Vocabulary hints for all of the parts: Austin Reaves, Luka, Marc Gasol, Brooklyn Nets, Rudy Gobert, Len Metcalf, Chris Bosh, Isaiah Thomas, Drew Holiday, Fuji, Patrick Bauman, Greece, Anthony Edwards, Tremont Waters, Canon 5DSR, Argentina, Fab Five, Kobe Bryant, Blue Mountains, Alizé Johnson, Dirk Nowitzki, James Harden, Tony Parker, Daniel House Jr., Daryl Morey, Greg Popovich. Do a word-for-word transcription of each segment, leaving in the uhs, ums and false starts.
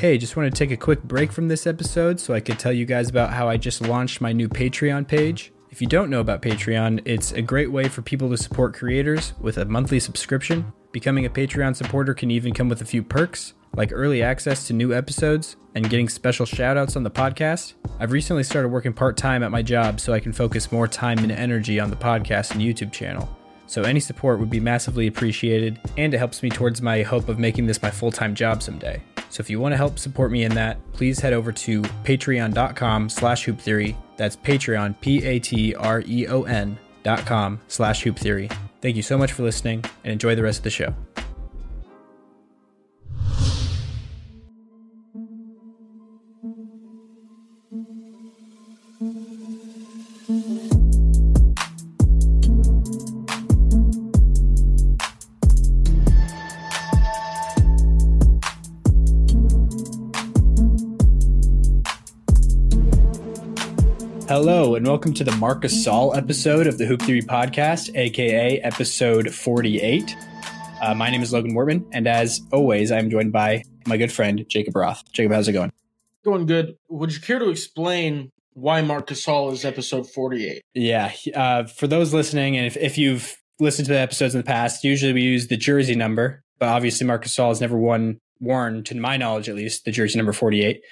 Hey, just wanted to take a quick break from this episode so I could tell you guys about how I just launched my new Patreon page. If you don't know about Patreon, it's a great way for people to support creators with a monthly subscription. Becoming a Patreon supporter can even come with a few perks, like early access to new episodes and getting special shoutouts on the podcast. I've recently started working part-time at my job so I can focus more time and energy on the podcast and YouTube channel. So any support would be massively appreciated, and it helps me towards my hope of making this my full-time job someday. So if you want to help support me in that, please head over to patreon.com slash hoop theory. That's Patreon, P A T R E O N dot com slash hoop theory. Thank you so much for listening, and enjoy the rest of the show. Hello, and welcome to the Marc Gasol episode of the Hoop Theory Podcast, a k a episode forty-eight. Uh, my name is Logan Mortman, and as always, I'm joined by my good friend, Jacob Roth. Jacob, how's it going? Going good. Would you care to explain why Marc Gasol is episode forty-eight? Yeah, uh, for those listening, and if, if you've listened to the episodes in the past, usually we use the jersey number, but obviously Marc Gasol has never won, worn, to my knowledge at least, the jersey number forty-eight.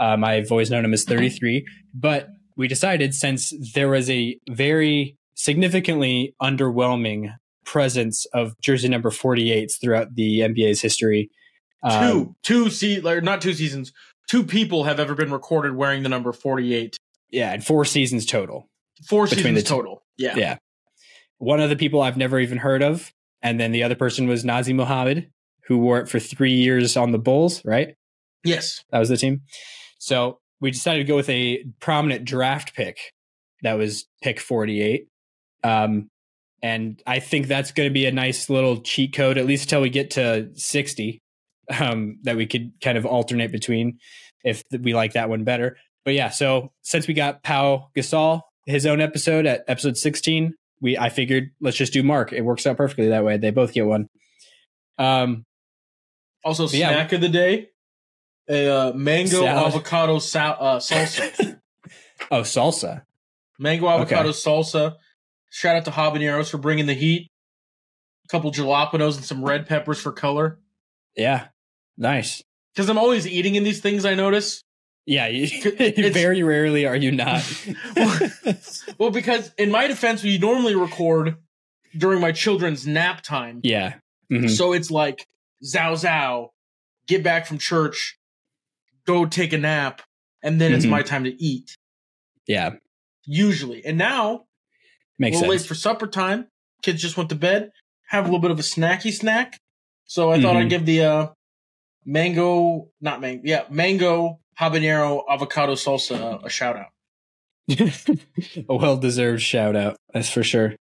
Um, I've always known him as thirty-three, but we decided, since there was a very significantly underwhelming presence of jersey number forty-eights throughout the N B A's history. Um, two, two, se- or not two seasons, two people have ever been recorded wearing the number forty-eight. Yeah, and four seasons total. Four seasons t- total, yeah. Yeah. One of the people I've never even heard of, and then the other person was Nazi Muhammad, who wore it for three years on the Bulls, right? Yes. That was the team. So we decided to go with a prominent draft pick that was pick forty-eight. Um, and I think that's going to be a nice little cheat code, at least until we get to sixty, um, that we could kind of alternate between if we like that one better. But yeah, so since we got Pau Gasol, his own episode at episode sixteen, we I figured let's just do Marc. It works out perfectly that way. They both get one. Um, also, snack yeah, of the day. A uh, mango salad. avocado sal- uh, salsa. Oh, salsa. Mango avocado okay. salsa. Shout out to Habaneros for bringing the heat. A couple jalapenos and some red peppers for color. Yeah, nice. Because I'm always eating in these things, I notice. Yeah, you, very rarely are you not. well, well, because in my defense, we normally record during my children's nap time. Yeah. Mm-hmm. So it's like, zow, zow, get back from church, go take a nap, and then mm-hmm. it's my time to eat. Yeah. Usually. And now, Makes we're sense. late for supper time. Kids just went to bed, have a little bit of a snacky snack. So I mm-hmm. thought I'd give the uh, mango, not mango, yeah, mango habanero avocado salsa a, a shout out. A well-deserved shout out, that's for sure.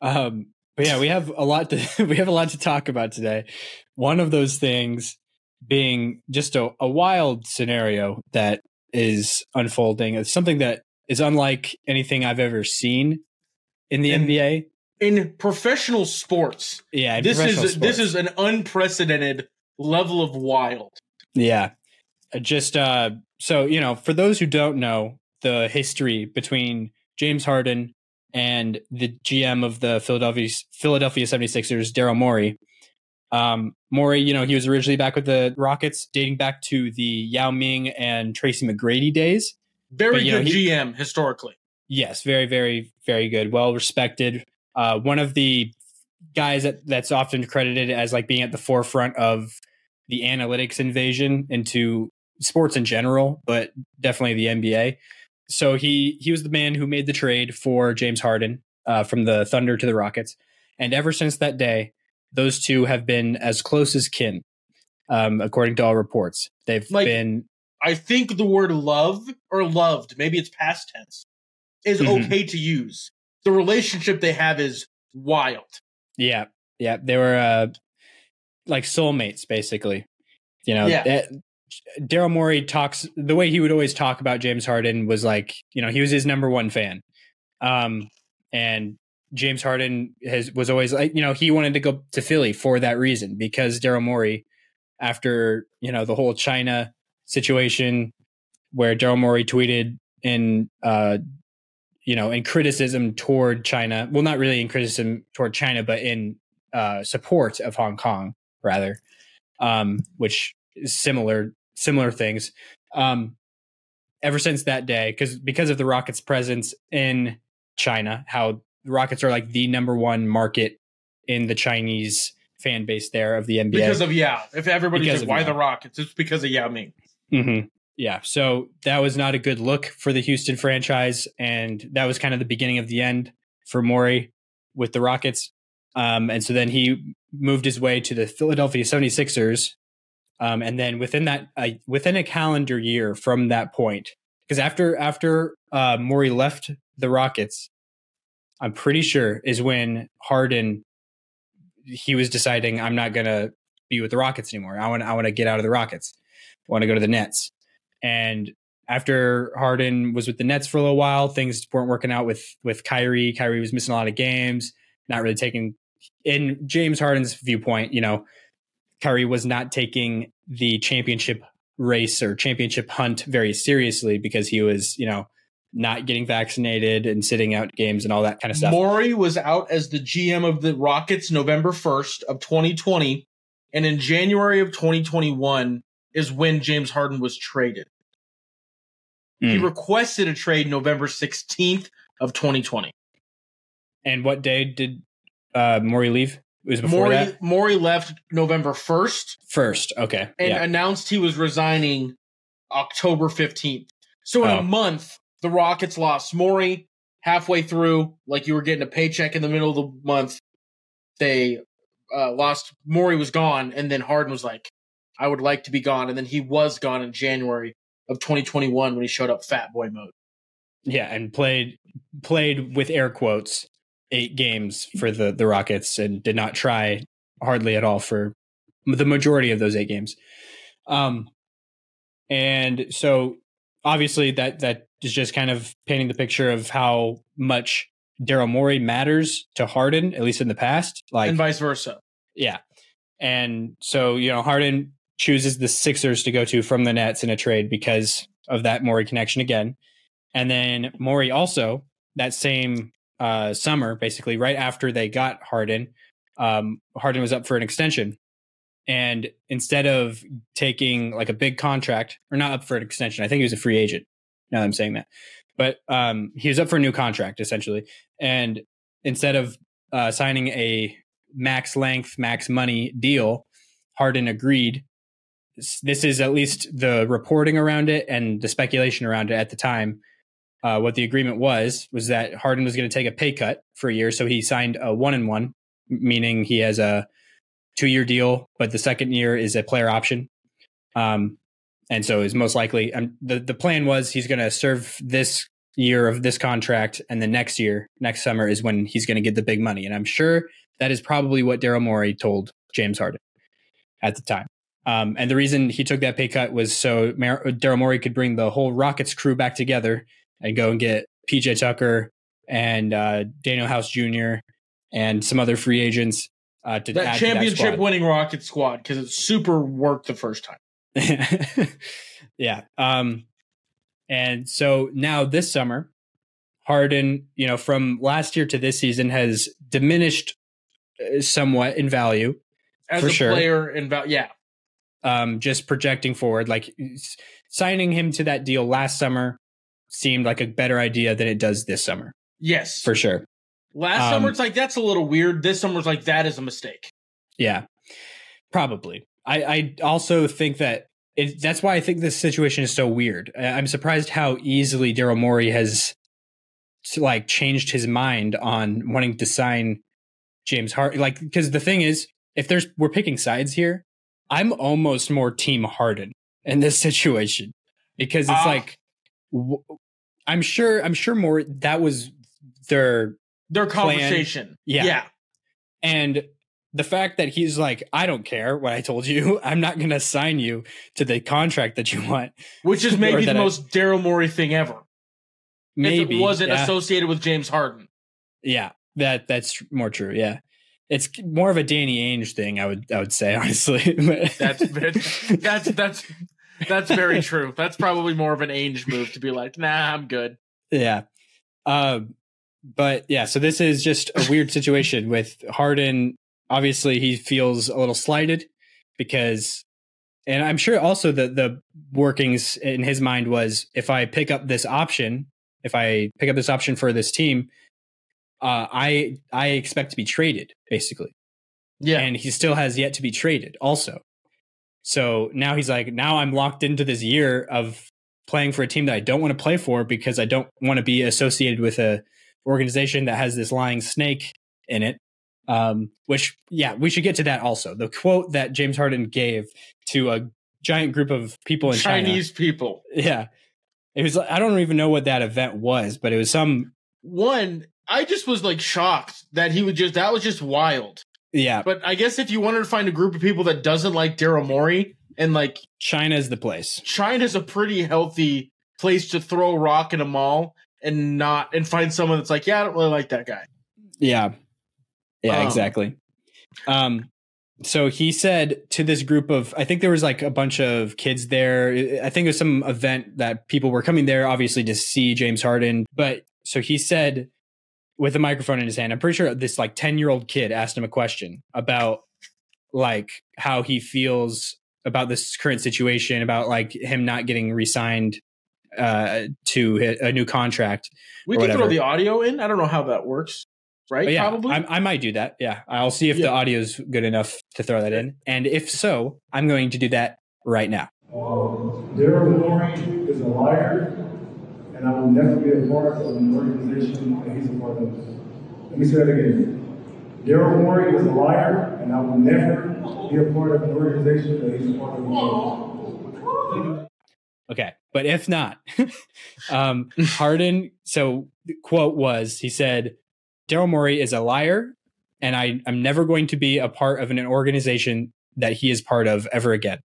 Um, but yeah, we have a lot to we have a lot to talk about today. One of those things being just a, a wild scenario that is unfolding. It's something that is unlike anything I've ever seen in the in, N B A. In professional sports. Yeah. This is sports. this is an unprecedented level of wild. Yeah. Just uh, so, you know, for those who don't know the history between James Harden and the G M of the Philadelphia, Philadelphia seventy-sixers, Daryl Morey. Um, Morey, you know, he was originally back with the Rockets, dating back to the Yao Ming and Tracy McGrady days. Very but, good know, he, G M, historically. Yes, very, very, very good. Well-respected. Uh, one of the guys that, that's often credited as, like, being at the forefront of the analytics invasion into sports in general, but definitely the N B A. So he, he was the man who made the trade for James Harden uh, from the Thunder to the Rockets. And ever since that day, those two have been as close as kin, um, according to all reports. They've like, been... I think the word love or loved, maybe it's past tense, is mm-hmm. okay to use. The relationship they have is wild. Yeah, yeah. They were uh, like soulmates, basically. You know, yeah. Daryl Morey talks... The way he would always talk about James Harden was like, you know, he was his number one fan. Um, and... James Harden has was always like, you know, he wanted to go to Philly for that reason, because Daryl Morey after, you know, the whole China situation where Daryl Morey tweeted in, uh, you know, in criticism toward China. Well, not really in criticism toward China, but in uh, support of Hong Kong, rather, um, which is similar, similar things. Um, ever since that day, because because of the Rockets' presence in China, how the Rockets are like the number one market in the Chinese fan base there of the N B A. Because of Yao. If everybody's because like, why Yao. The Rockets? It's because of Yao Ming. Mm-hmm. Yeah, so that was not a good look for the Houston franchise, and that was kind of the beginning of the end for Morey with the Rockets. Um, and so then he moved his way to the Philadelphia seventy-sixers, um, and then within that, uh, within a calendar year from that point, because after after uh, Morey left the Rockets, I'm pretty sure is when Harden, he was deciding, I'm not going to be with the Rockets anymore. I want I want to get out of the Rockets. I want to go to the Nets. And after Harden was with the Nets for a little while, things weren't working out with with Kyrie. Kyrie was missing a lot of games, not really taking, in James Harden's viewpoint, you know, Kyrie was not taking the championship race or championship hunt very seriously because he was, you know, not getting vaccinated and sitting out games and all that kind of stuff. Morey was out as the G M of the Rockets November first of twenty twenty. And in January of twenty twenty-one is when James Harden was traded. He requested a trade November sixteenth of twenty twenty. And what day did uh, Morey leave? It was before Morey, that? Morey left November first. First, okay. And yeah. announced he was resigning October fifteenth. So in oh. a month, the Rockets lost Morey. Halfway through, like you were getting a paycheck in the middle of the month, they uh, lost. Morey was gone, and then Harden was like, I would like to be gone. And then he was gone in January of twenty twenty-one when he showed up fat boy mode. Yeah, and played played with air quotes eight games for the, the Rockets and did not try hardly at all for the majority of those eight games. Um, and so obviously that that is just kind of painting the picture of how much Daryl Morey matters to Harden, at least in the past. Like, and vice versa. Yeah. And so, you know, Harden chooses the Sixers to go to from the Nets in a trade because of that Morey connection again. And then Morey also, that same uh, summer, basically right after they got Harden, um, Harden was up for an extension. And instead of taking like a big contract, or not up for an extension, I think he was a free agent, now that I'm saying that. But um, he was up for a new contract, essentially. And instead of uh, signing a max length, max money deal, Harden agreed. This is at least the reporting around it and the speculation around it at the time. Uh, what the agreement was, was that Harden was going to take a pay cut for a year. So he signed a one and one, meaning he has a two year deal, but the second year is a player option. Um, and so is most likely um, the, the plan was he's going to serve this year of this contract. And the next year, next summer is when he's going to get the big money. And I'm sure that is probably what Daryl Morey told James Harden at the time. Um, and the reason he took that pay cut was so Mar- Daryl Morey could bring the whole Rockets crew back together and go and get P J Tucker and uh, Daniel House Junior and some other free agents uh, to that add championship to that winning Rockets squad because it super worked the first time. yeah. Um, and so now this summer, Harden, you know, from last year to this season has diminished somewhat in value as a sure. player in value. Yeah. Um, just projecting forward, like signing him to that deal last summer seemed like a better idea than it does this summer. Yes, for sure. Last um, summer, it's like, that's a little weird. This summer's like, that is a mistake. Yeah, probably. I, I also think that it, that's why I think this situation is so weird. I'm surprised how easily Daryl Morey has like changed his mind on wanting to sign James Harden. Like, because the thing is, if there's we're picking sides here, I'm almost more team Harden in this situation because it's uh, like w- I'm sure I'm sure more that was their their conversation. Plan. Yeah. yeah. And the fact that he's like, I don't care what I told you. I'm not going to sign you to the contract that you want, which is maybe the most I, Daryl Morey thing ever. Maybe if it wasn't yeah. associated with James Harden. Yeah, that that's more true. Yeah. It's more of a Danny Ainge thing, I would I would say, honestly. that's that's that's that's very true. That's probably more of an Ainge move to be like, nah, I'm good. Yeah. Uh, but yeah, so this is just a weird situation with Harden. Obviously, he feels a little slighted because, and I'm sure also the the workings in his mind was, if I pick up this option, if I pick up this option for this team, uh, I I expect to be traded, basically. Yeah. And he still has yet to be traded also. So now he's like, now I'm locked into this year of playing for a team that I don't want to play for because I don't want to be associated with a organization that has this lying snake in it. Um, which, yeah, we should get to that also. The quote that James Harden gave to a giant group of people in China. Chinese people. Yeah. It was, I don't even know what that event was, but it was some one. I just was like shocked that he would just, that was just wild. Yeah. But I guess if you wanted to find a group of people that doesn't like Daryl Morey, and like China's the place. China's a pretty healthy place to throw a rock in a mall and not and find someone that's like, yeah, I don't really like that guy. Yeah. Yeah, um, exactly. Um, so he said to this group of, I think there was like a bunch of kids there. I think it was some event that people were coming there, obviously, to see James Harden. But so he said with a microphone in his hand, I'm pretty sure this like ten year old kid asked him a question about like how he feels about this current situation, about like him not getting re-signed uh, to a new contract. We can throw the audio in. I don't know how that works. Right. Yeah, probably. I, I might do that. Yeah. I'll see if yeah. the audio is good enough to throw that in. And if so, I'm going to do that right now. Um, Daryl Morey is a liar, and I will never be a part of an organization that he's a part of. Let me say that again. Daryl Morey is a liar, and I will never be a part of an organization that he's a part of. Okay. But if not, um, Harden, so the quote was, he said, Daryl Morey is a liar, and I, I'm never going to be a part of an, an organization that he is part of ever again.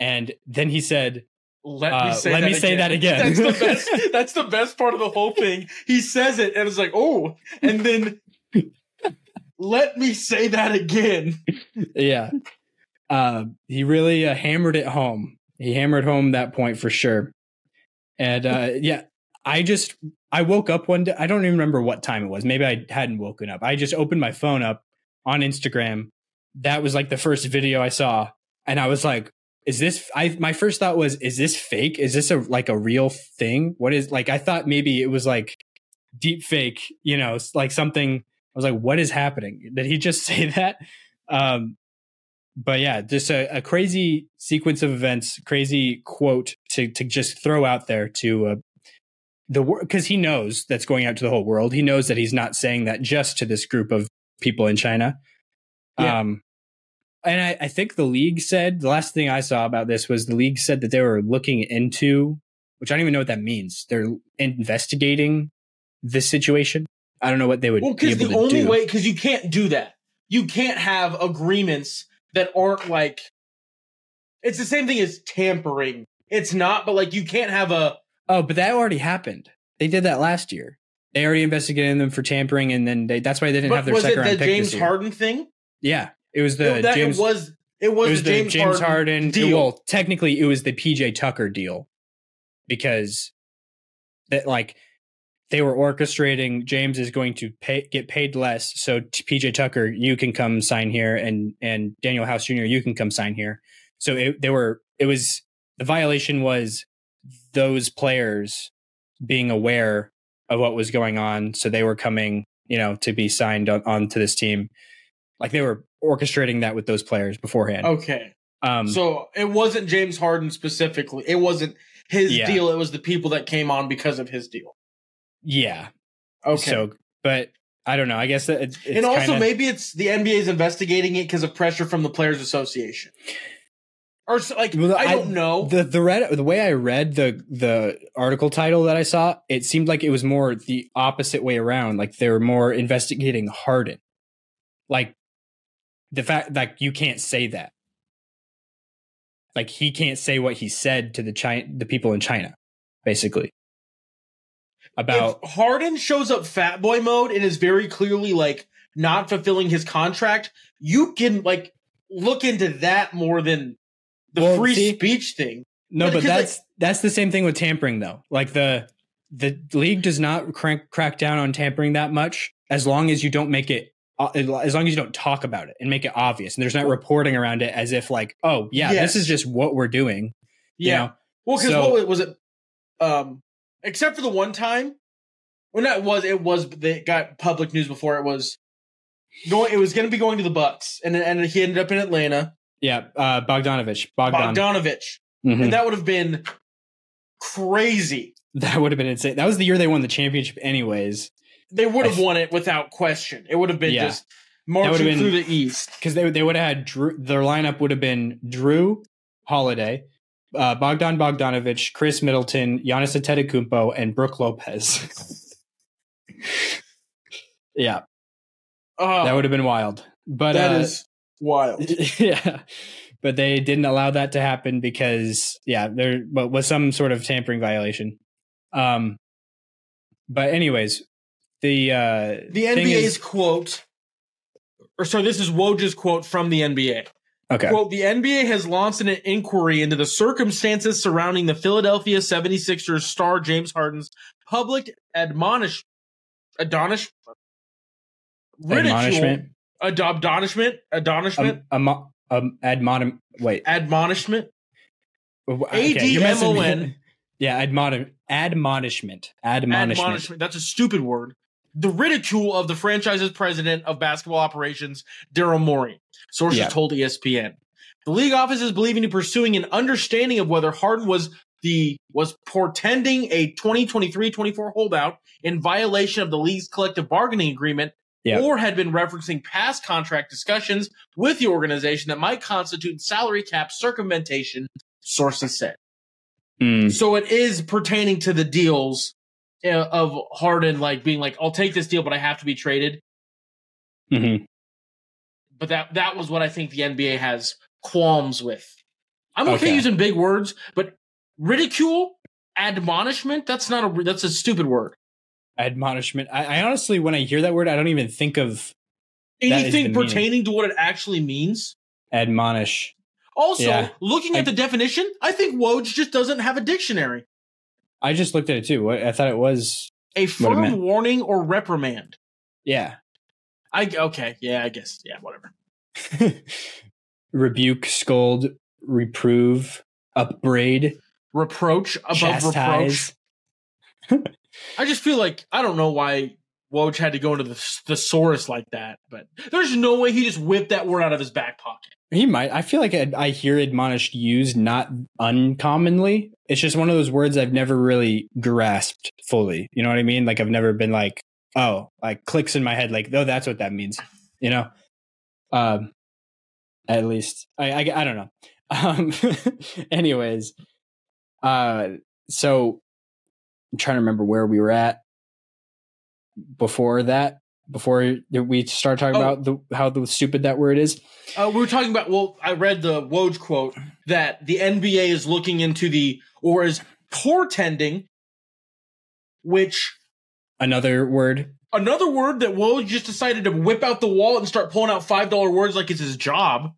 And then he said, let uh, me say, let that, me again. say that again. That's the, best, that's the best part of the whole thing. He says it, and it's like, oh, and then let me say that again. Yeah. Uh, he really uh, hammered it home. He hammered home that point for sure. And uh, yeah, I just... I woke up one day. I don't even remember what time it was. Maybe I hadn't woken up. I just opened my phone up on Instagram. That was like the first video I saw. And I was like, is this, I, my first thought was, is this fake? Is this a, like a real thing? What is like, I thought maybe it was like deep fake, you know, like something. I was like, what is happening? Did he just say that? Um, but yeah, just a, a crazy sequence of events, crazy quote to, to just throw out there to, uh, The because he knows that's going out to the whole world. He knows that he's not saying that just to this group of people in China. Yeah. Um, and I, I think the league said, the last thing I saw about this was the league said that they were looking into, which I don't even know what that means. They're investigating this situation. I don't know what they would well, be able to do. Because the only way, because you can't do that. You can't have agreements that aren't like, it's the same thing as tampering. It's not, but like you can't have a, oh, but that already happened. They did that last year. They already investigated them for tampering, and then they, that's why they didn't but have their second round pick. Was it the James Harden thing? Yeah, it was the no, that, James. It was it was, it was the James, James Harden deal. It, well, technically, it was the P J Tucker deal because that like they were orchestrating. James is going to pay, get paid less, so P J Tucker, you can come sign here, and and Daniel House Junior, you can come sign here. So it, they were. It was the violation was. Those players being aware of what was going on. So they were coming, you know, to be signed on, on to this team. Like they were orchestrating that with those players beforehand. Okay. Um, so it wasn't James Harden specifically. It wasn't his yeah. deal. It was the people that came on because of his deal. Yeah. Okay. So, but I don't know. I guess that it's, it's and also kinda... maybe it's the N B A is investigating it because of pressure from the Players Association. Or so, like well, I don't I, know the the read the way I read the the article title that I saw, it seemed like it was more the opposite way around. Like they were more investigating Harden, like the fact like you can't say that, like he can't say what he said to the China, the people in China, basically. About if Harden shows up fat boy mode and is very clearly like not fulfilling his contract, you can like look into that more than the well, free see, speech thing. No, but, but that's like, that's the same thing with tampering, though. Like the the league does not crank, crack down on tampering that much, as long as you don't make it, as long as you don't talk about it and make it obvious, and there's not reporting around it as if like, oh yeah, yes. this is just what we're doing. Yeah. You know? Well, because so, what was it? Um, except for the one time. Well, not was it was they got public news before it was going. It was going to be going to the Bucks, and and he ended up in Atlanta. Yeah, uh, Bogdanović, Bogdan. Bogdanović, mm-hmm. and that would have been crazy. That would have been insane. That was the year they won the championship, anyways. They would have I, won it without question. It would have been yeah. just marching been, through the East because they they would have had Drew. Their lineup would have been Drew, Holiday, uh, Bogdan Bogdanović, Chris Middleton, Giannis Antetokounmpo, and Brooke Lopez. Yeah, oh, that would have been wild. But that uh, is wild. Yeah, but they didn't allow that to happen because yeah, there was some sort of tampering violation. Um, but anyways, the uh, the N B A's is, quote, or sorry, this is Woj's quote from the N B A. Okay, quote: the N B A has launched an inquiry into the circumstances surrounding the Philadelphia seventy-sixers star James Harden's public admonish, adonish, ridicule, admonishment, ad- adonishment, adonishment, um, um, um, admon, wait, admonishment, okay, A D M O N, yeah, admon, admonishment, admonishment, admonishment. That's a stupid word. The ridicule of the franchise's president of basketball operations, Daryl Morey. Sources yeah. told E S P N. The league office is believing to pursuing an understanding of whether Harden was the was portending a twenty twenty-three twenty-four holdout in violation of the league's collective bargaining agreement, yeah. or had been referencing past contract discussions with the organization that might constitute salary cap circumvention, sources said. Mm. So it is pertaining to the deals of Harden, like being like, I'll take this deal, but I have to be traded. Mm-hmm. But that that was what I think the N B A has qualms with. I'm okay, okay using big words, but ridicule, admonishment, that's not a that's a stupid word. Admonishment. I, I honestly, when I hear that word, I don't even think of anything pertaining meaning. to what it actually means. Admonish. Also, yeah. looking I, at the definition, I think Woj just doesn't have a dictionary. I just looked at it too. I thought it was a firm warning or reprimand. Yeah. I okay. Yeah, I guess. Yeah, whatever. Rebuke, scold, reprove, upbraid, reproach, above chastise. Reproach. I just feel like I don't know why Woj had to go into the thesaurus like that, but there's no way he just whipped that word out of his back pocket. He might. I feel like I, I hear admonished used not uncommonly. It's just one of those words I've never really grasped fully. You know what I mean? Like I've never been like, oh, like clicks in my head. Like, oh, that's what that means. You know, um, at least I, I, I don't know. Um, anyways, uh, so I'm trying to remember where we were at before that. Before we start talking oh. about the, how the stupid that word is, uh, we were talking about. Well, I read the Woj quote that the N B A is looking into the or is portending, which another word, another word that Woj just decided to whip out the wallet and start pulling out five dollar words like it's his job.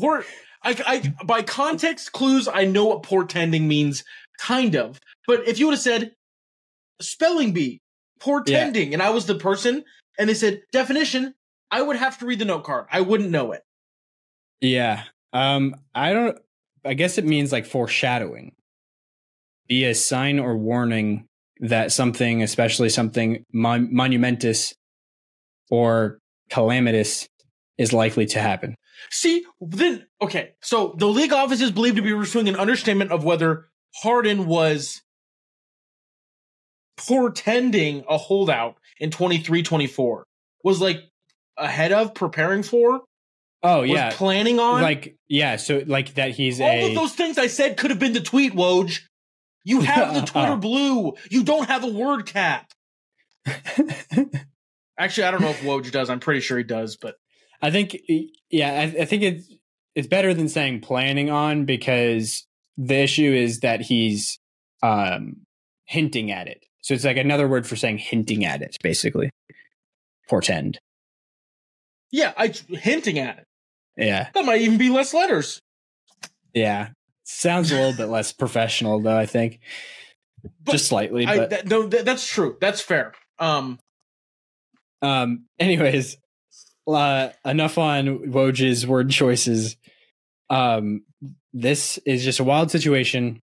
Port, I, I by context clues, I know what portending means, kind of. But if you would have said spelling bee. Portending, yeah. and I was the person, and they said definition. I would have to read the note card. I wouldn't know it. Yeah, um, I don't. I guess it means like foreshadowing, be a sign or warning that something, especially something mon- monumentous or calamitous, is likely to happen. See, then okay. So the league office is believed to be pursuing an understanding of whether Harden was portending a holdout in twenty-three twenty-four, was like ahead of, preparing for, oh yeah, was planning on, like yeah, so like that he's all a... of those things I said could have been the tweet. Woj, you have the Twitter blue. You don't have a word cap. Actually, I don't know if Woj does. I'm pretty sure he does, but I think yeah, I, I think it's it's better than saying planning on, because the issue is that he's um hinting at it. So it's like another word for saying hinting at it, basically. portend. Yeah, I hinting at it. Yeah. That might even be less letters. Yeah. Sounds a little bit less professional, though, I think. But just slightly. I, but that, no, that, that's true. That's fair. Um. Um. Anyways, uh, enough on Woj's word choices. Um. This is just a wild situation.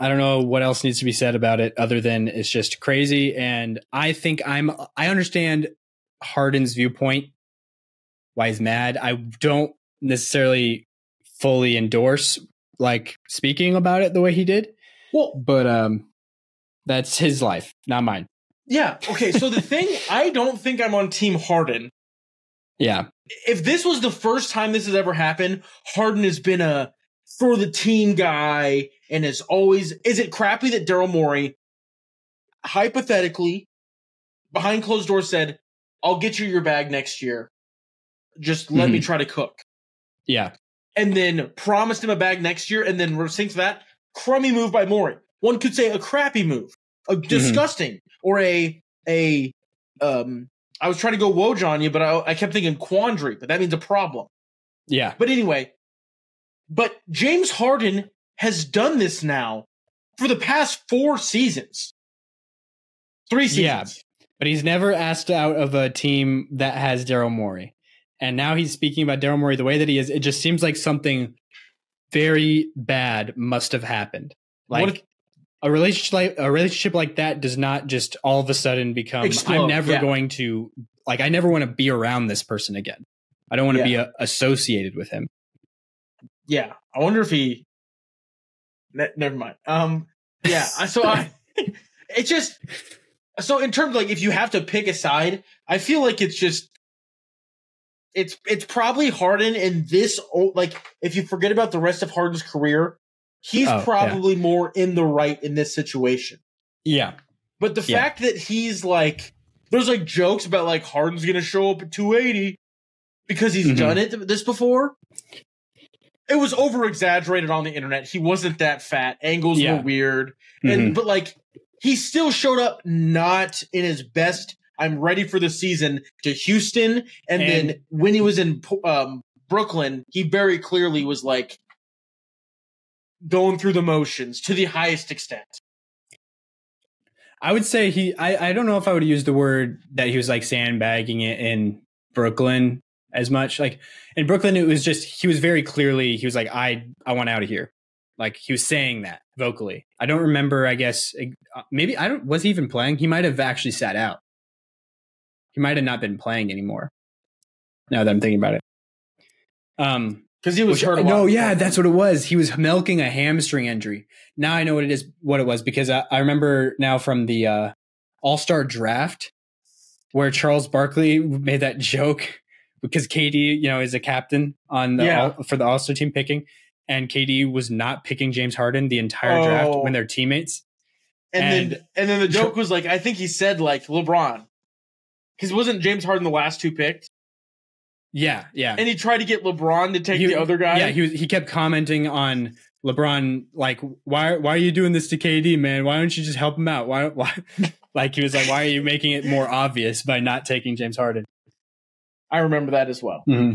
I don't know what else needs to be said about it other than it's just crazy. And I think I'm, I understand Harden's viewpoint, why he's mad. I don't necessarily fully endorse like speaking about it the way he did. Well, but um, that's his life, not mine. Yeah. Okay. So the thing, I don't think I'm on Team Harden. Yeah. If this was the first time this has ever happened, Harden has been a for the team guy. And it's always, is it crappy that Daryl Morey, hypothetically, behind closed doors said, I'll get you your bag next year. Just let mm-hmm. me try to cook. Yeah. And then promised him a bag next year and then rethink that. Crummy move by Morey. One could say a crappy move, a disgusting, mm-hmm. or a, a, um, I was trying to go Woj on you, but I, I kept thinking quandary, but that means a problem. Yeah. But anyway, but James Harden has done this now for the past four seasons. Three seasons. Yeah, but he's never asked out of a team that has Daryl Morey. And now he's speaking about Daryl Morey the way that he is. It just seems like something very bad must have happened. Like if, a relationship like a relationship like that does not just all of a sudden become explode. I'm never yeah. going to like I never want to be around this person again. I don't want to yeah. be a, associated with him. Yeah. I wonder if he Ne- never mind. Um, yeah. So I, it's just, so in terms of like, if you have to pick a side, I feel like it's just, it's, it's probably Harden in this, like, if you forget about the rest of Harden's career, he's oh, probably yeah. more in the right in this situation. Yeah. But the yeah. fact that he's like, there's like jokes about like Harden's going to show up at two eighty because he's mm-hmm. done it this before. It was over-exaggerated on the internet. He wasn't that fat. Angles yeah. were weird. And mm-hmm. But, like, he still showed up not in his best I'm ready for the season to Houston. And, and then when he was in um, Brooklyn, he very clearly was, like, going through the motions to the highest extent. I would say he – I don't know if I would use the word that he was, like, sandbagging it in Brooklyn as much. Like in Brooklyn, it was just, he was very clearly, he was like, I, I want out of here. Like he was saying that vocally. I don't remember, I guess maybe I don't, was he even playing? He might've actually sat out. He might've not been playing anymore. Now that I'm thinking about it. Um, cause he was which, hurt. A no. Lot. Yeah. That's what it was. He was milking a hamstring injury. Now I know what it is, what it was, because I, I remember now from the uh, all-star draft where Charles Barkley made that joke. Because K D, you know, is a captain on the yeah. all, for the All-Star team picking, and K D was not picking James Harden the entire oh. draft when they're teammates. And, and then and then the joke was like, I think he said like LeBron, because wasn't James Harden the last two picked? Yeah, yeah. And he tried to get LeBron to take he, the other guy. Yeah, he was, he kept commenting on LeBron like, why why are you doing this to K D, man? Why don't you just help him out? Why why? Like he was like, why are you making it more obvious by not taking James Harden? I remember that as well. Mm-hmm.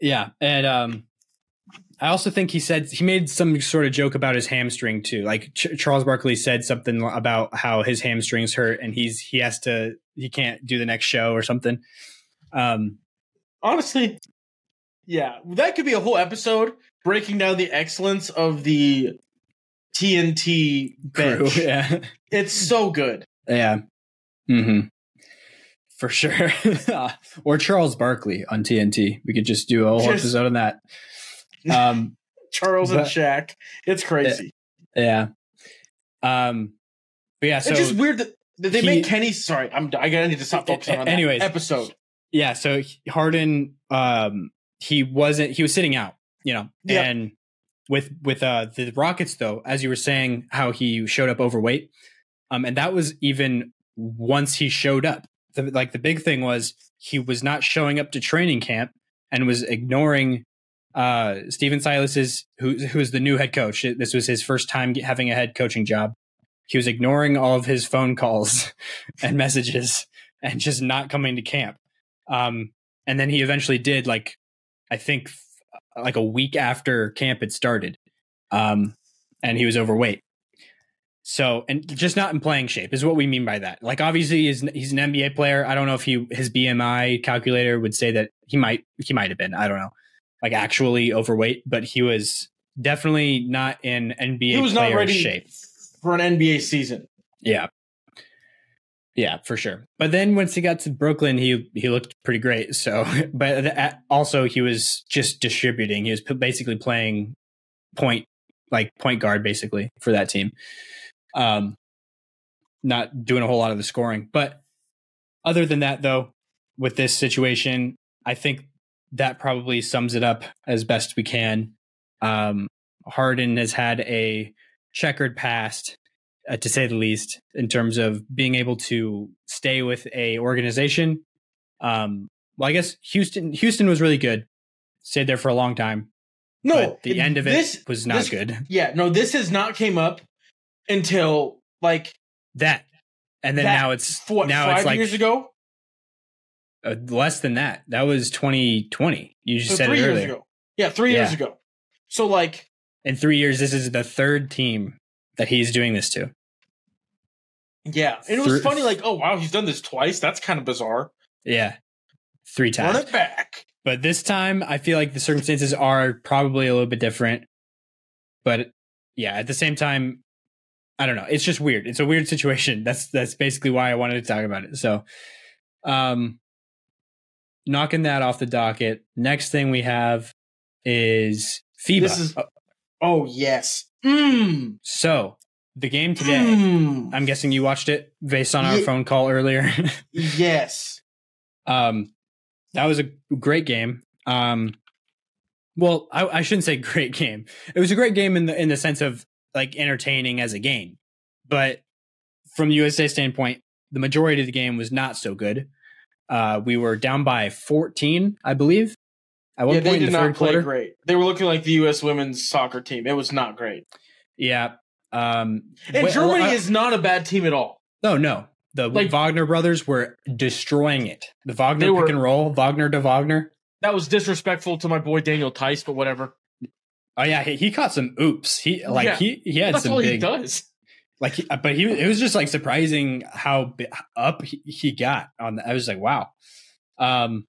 Yeah. And um, I also think he said he made some sort of joke about his hamstring, too. Like Ch- Charles Barkley said something about how his hamstrings hurt and he's he has to he can't do the next show or something. Um, Honestly, yeah, that could be a whole episode breaking down the excellence of the T N T bench. Crew, yeah. It's so good. Yeah. Mm-hmm. For sure. Or Charles Barkley on T N T. We could just do a whole just, episode on that. Um, Charles but, and Shaq. It's crazy. Yeah. Um, but yeah. So it's just weird that they he, make Kenny. Sorry, I'm. I gotta need to stop focusing on anyways, that episode. Yeah. So Harden. Um, he wasn't. He was sitting out. You know. Yep. And with with uh the Rockets though, as you were saying, how he showed up overweight. Um, and that was even once he showed up. The, like the big thing was he was not showing up to training camp and was ignoring uh, Stephen Silas's, who who is the new head coach. This was his first time having a head coaching job. He was ignoring all of his phone calls and messages and just not coming to camp. Um, and then he eventually did, like, I think f- like a week after camp had started. Um, and he was overweight. So, and just not in playing shape is what we mean by that. Like, obviously he's, he's an N B A player. I don't know if he, his B M I calculator would say that he might, he might've been, I don't know, like actually overweight, but he was definitely not in N B A he was player not ready shape for an N B A season. Yeah. Yeah, for sure. But then once he got to Brooklyn, he he looked pretty great. So, but also he was just distributing. He was basically playing point, like point guard, basically for that team. Um, not doing a whole lot of the scoring. But other than that, though, with this situation, I think that probably sums it up as best we can. Um, Harden has had a checkered past, Uh, to say the least, in terms of being able to stay with a organization. Um, well, I guess Houston Houston was really good. Stayed there for a long time. No, but the it, end of this, it was not this, good. Yeah, no, this has not came up until like that. And then that, now it's what, now five it's like years ago. Uh, less than that. That was twenty twenty. You just so said three it earlier. Years ago. Yeah, three yeah. years ago. So like in three years, this is the third team that he's doing this to. Yeah. And it was Th- funny, like, oh, wow, he's done this twice. That's kind of bizarre. Yeah. Three times. Run it back. But this time, I feel like the circumstances are probably a little bit different. But, yeah, at the same time, I don't know. It's just weird. It's a weird situation. That's that's basically why I wanted to talk about it. So, um, knocking that off the docket. Next thing we have is FIBA. This is, oh, yes. Mm. So the game today, mm. I'm guessing you watched it based on our Ye- phone call earlier. Yes. Um, that was a great game. Um, well, I, I shouldn't say great game. It was a great game in the, in the sense of like entertaining as a game, but from the U S A standpoint, the majority of the game was not so good. Uh, we were down by fourteen, I believe. At one yeah, point they did in the not third play quarter, great. They were looking like the U S women's soccer team. It was not great. Yeah, um, and wait, Germany uh, is not a bad team at all. No, no, the like, Wagner brothers were destroying it. The Wagner were, pick and roll, Wagner to Wagner. That was disrespectful to my boy Daniel Tice, but whatever. Oh yeah, he, he caught some oops. He like yeah. he he had That's some all big. He does. Like, he, but he it was just like surprising how up he, he got on. The, I was like, wow. Um.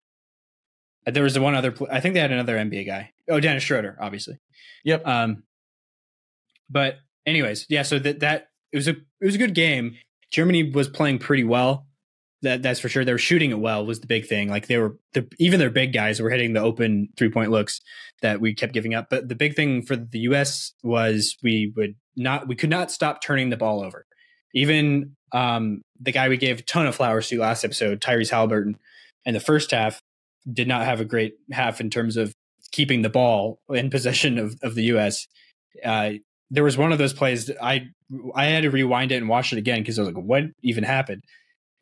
There was one other, I think they had another N B A guy. Oh, Dennis Schroeder, obviously. Yep. Um, but anyways, yeah. So that that it was a it was a good game. Germany was playing pretty well. That that's for sure. They were shooting it well was the big thing. Like they were the, even their big guys were hitting the open three point looks that we kept giving up. But the big thing for the U S was we would not we could not stop turning the ball over. Even um, the guy we gave a ton of flowers to last episode, Tyrese Haliburton, in the first half. Did not have a great half in terms of keeping the ball in possession of, of the U S. Uh, there was one of those plays that I I had to rewind it and watch it again because I was like, what even happened?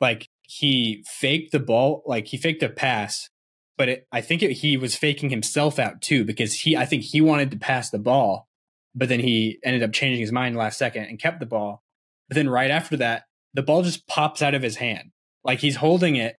Like he faked the ball, like he faked a pass, but it, I think it, he was faking himself out too because he I think he wanted to pass the ball, but then he ended up changing his mind last second and kept the ball. But then right after that, the ball just pops out of his hand, like he's holding it.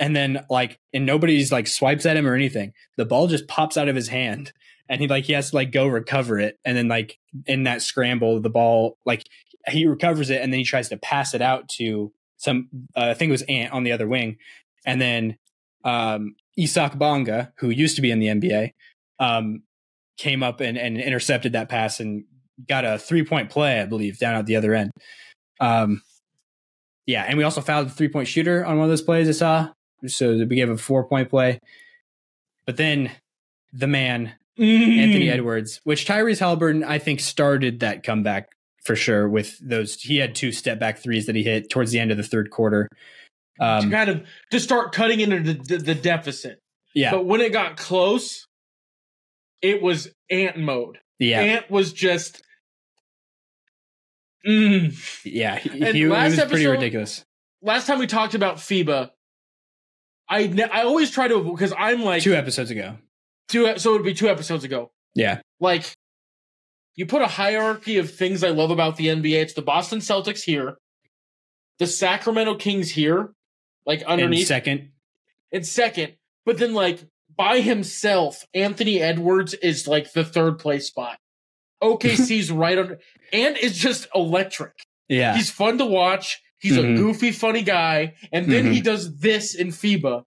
And then like, and nobody's like swipes at him or anything. The ball just pops out of his hand and he like, he has to like go recover it. And then like in that scramble, the ball, like he recovers it and then he tries to pass it out to some, uh, I think it was Ant on the other wing. And then um, Isak Bonga, who used to be in the N B A, um, came up and, and intercepted that pass and got a three point play, I believe, down at the other end. Um, yeah. And we also fouled the three point shooter on one of those plays I saw. So we gave a four-point play. But then the man, mm. Anthony Edwards, which Tyrese Haliburton, I think, started that comeback for sure with those. He had two step-back threes that he hit towards the end of the third quarter. Um, to kind of to start cutting into the, the, the deficit. Yeah. But when it got close, it was Ant mode. Yeah. Ant was just... Mm. Yeah, he, he it was episode, pretty ridiculous. Last time we talked about FIBA... I ne- I always try to because I'm like two episodes ago, two so it would be two episodes ago. Yeah, like you put a hierarchy of things I love about the N B A. It's the Boston Celtics here, the Sacramento Kings here, like underneath. In second. In second. But then, like, by himself, Anthony Edwards is, like, the third place spot. O K C's right under. And is just electric. Yeah. He's fun to watch. He's mm-hmm. a goofy, funny guy. And then mm-hmm. he does this in FIBA.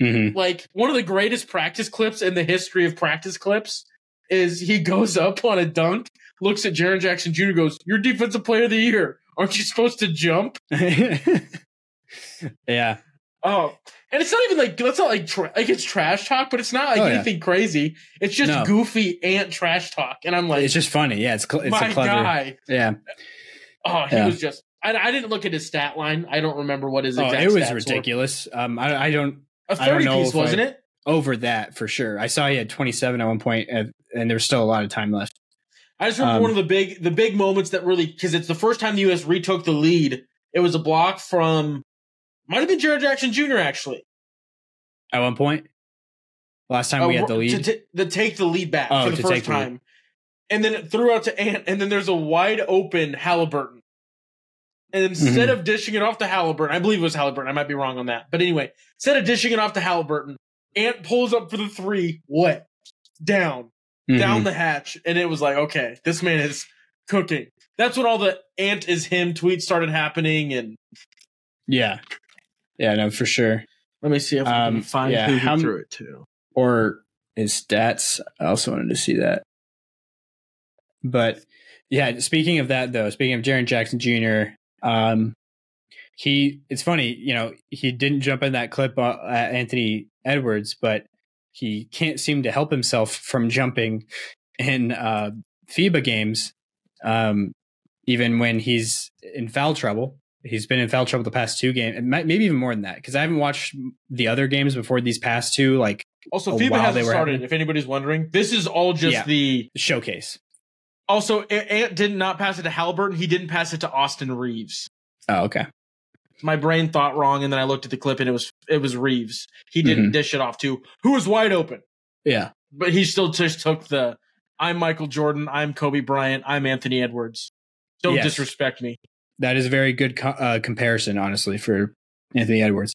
Mm-hmm. Like, one of the greatest practice clips in the history of practice clips is he goes up on a dunk, looks at Jaren Jackson Junior, goes, "You're defensive player of the year. Aren't you supposed to jump?" Yeah. Oh, and it's not even like, that's not like, tra- like it's trash talk, but it's not like oh, anything yeah. crazy. It's just no. goofy ant trash talk. And I'm like, it's just funny. Yeah. It's, cl- it's my a clever guy. Yeah. Oh, he yeah. was just, I, I didn't look at his stat line. I don't remember what his exact stats were. Oh, it was ridiculous. Were. Um, I, I don't, a thirty I don't know piece, wasn't I, it? Over that for sure. I saw he had twenty-seven at one point, and, and there's still a lot of time left. I just remember um, one of the big, the big moments that really, because it's the first time the U S retook the lead. It was a block from, might have been Jared Jackson Junior actually. At one point, last time uh, we had the lead, to, t- to take the lead back oh, for the first time, the and then it threw out to Ant, and then there's a wide open Haliburton. And instead mm-hmm. of dishing it off to Haliburton, I believe it was Haliburton. I might be wrong on that, but anyway, instead of dishing it off to Haliburton, Ant pulls up for the three. What? Down, mm-hmm. down the hatch, and it was like, okay, this man is cooking. That's when all the Ant is him tweets started happening, and yeah. Yeah, no, for sure. Let me see if I um, can find yeah, who he m- threw it to. Or his stats. I also wanted to see that. But, yeah, speaking of that, though, speaking of Jaren Jackson Junior, um, he it's funny, you know, he didn't jump in that clip at Anthony Edwards, but he can't seem to help himself from jumping in uh, FIBA games, um, even when he's in foul trouble. He's been in foul trouble the past two games, maybe even more than that, because I haven't watched the other games before these past two. Like, also, FIBA hasn't started, having... if anybody's wondering. This is all just yeah. the... showcase. Also, Ant did not pass it to Haliburton. He didn't pass it to Austin Reaves. Oh, okay. My brain thought wrong, and then I looked at the clip, and it was it was Reaves. He didn't mm-hmm. dish it off to, who was wide open. Yeah. But he still just took the, I'm Michael Jordan, I'm Kobe Bryant, I'm Anthony Edwards. Don't yes. disrespect me. That is a very good co- uh, comparison, honestly, for Anthony Edwards,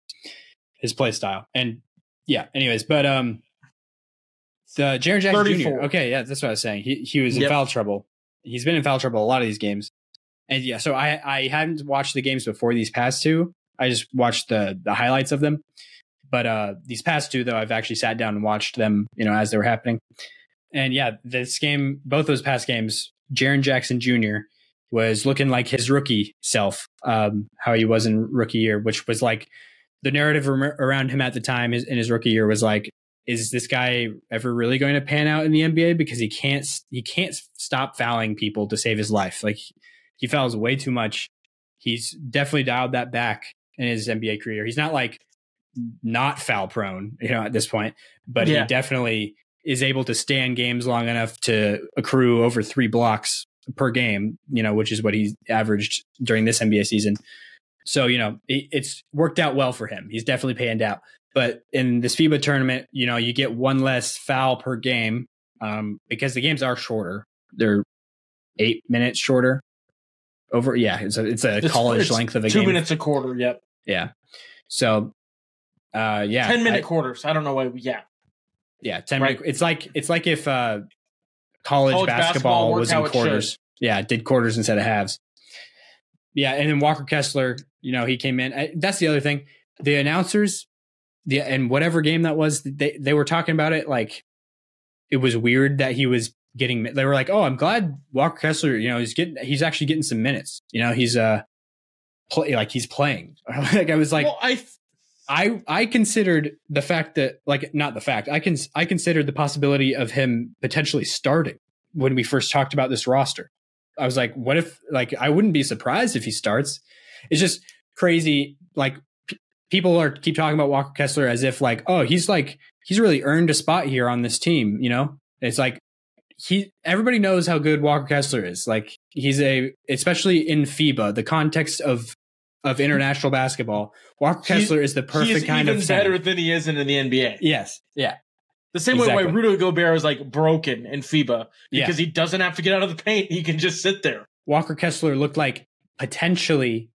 his play style. And yeah, anyways, but um, the Jaren Jackson thirty-four Junior Okay, yeah, that's what I was saying. He he was in yep. foul trouble. He's been in foul trouble a lot of these games. And yeah, so I, I hadn't watched the games before these past two. I just watched the, the highlights of them. But uh, these past two, though, I've actually sat down and watched them, you know, as they were happening. And yeah, this game, both those past games, Jaren Jackson Junior was looking like his rookie self, um, how he was in rookie year, which was like the narrative around him at the time is, in his rookie year was like, is this guy ever really going to pan out in the N B A? Because he can't he can't stop fouling people to save his life. Like, he fouls way too much. He's definitely dialed that back in his N B A career. He's not like not foul prone, you know, at this point, but yeah. he definitely is able to stay in games long enough to accrue over three blocks per game, you know, which is what he's averaged during this N B A season. So, you know, it, it's worked out well for him. He's definitely panned out. But in this FIBA tournament, you know, you get one less foul per game um, because the games are shorter. They're eight minutes shorter over. Yeah, it's a, it's a it's, college it's length of a two game. Two minutes a quarter. Yep. Yeah. So, uh, yeah. ten minute I, quarters. I don't know why. Yeah. Yeah. ten right. minute, it's like it's like if uh, college, college basketball, basketball was in quarters. Yeah, did quarters instead of halves. Yeah, and then Walker Kessler, you know, he came in. I, that's the other thing. The announcers, the and whatever game that was, they, they were talking about it like it was weird that he was getting. They were like, "Oh, I'm glad Walker Kessler, you know, he's getting, he's actually getting some minutes. You know, he's uh, play like he's playing." Like I was like, well, I, f- I, I considered the fact that like not the fact I can I considered the possibility of him potentially starting when we first talked about this roster. I was like, what if, like, I wouldn't be surprised if he starts. It's just crazy. Like, p- people are keep talking about Walker Kessler as if, like, oh, he's like, he's really earned a spot here on this team. You know, it's like he, everybody knows how good Walker Kessler is. Like, he's a, especially in FIBA, the context of, of international basketball, Walker Kessler he, is the perfect is kind even of better center. Than he is in, in the N B A. Yes. Yeah. The same exactly. way Rudy Gobert is like broken in FIBA because yeah. he doesn't have to get out of the paint. He can just sit there. Walker Kessler looked like potentially,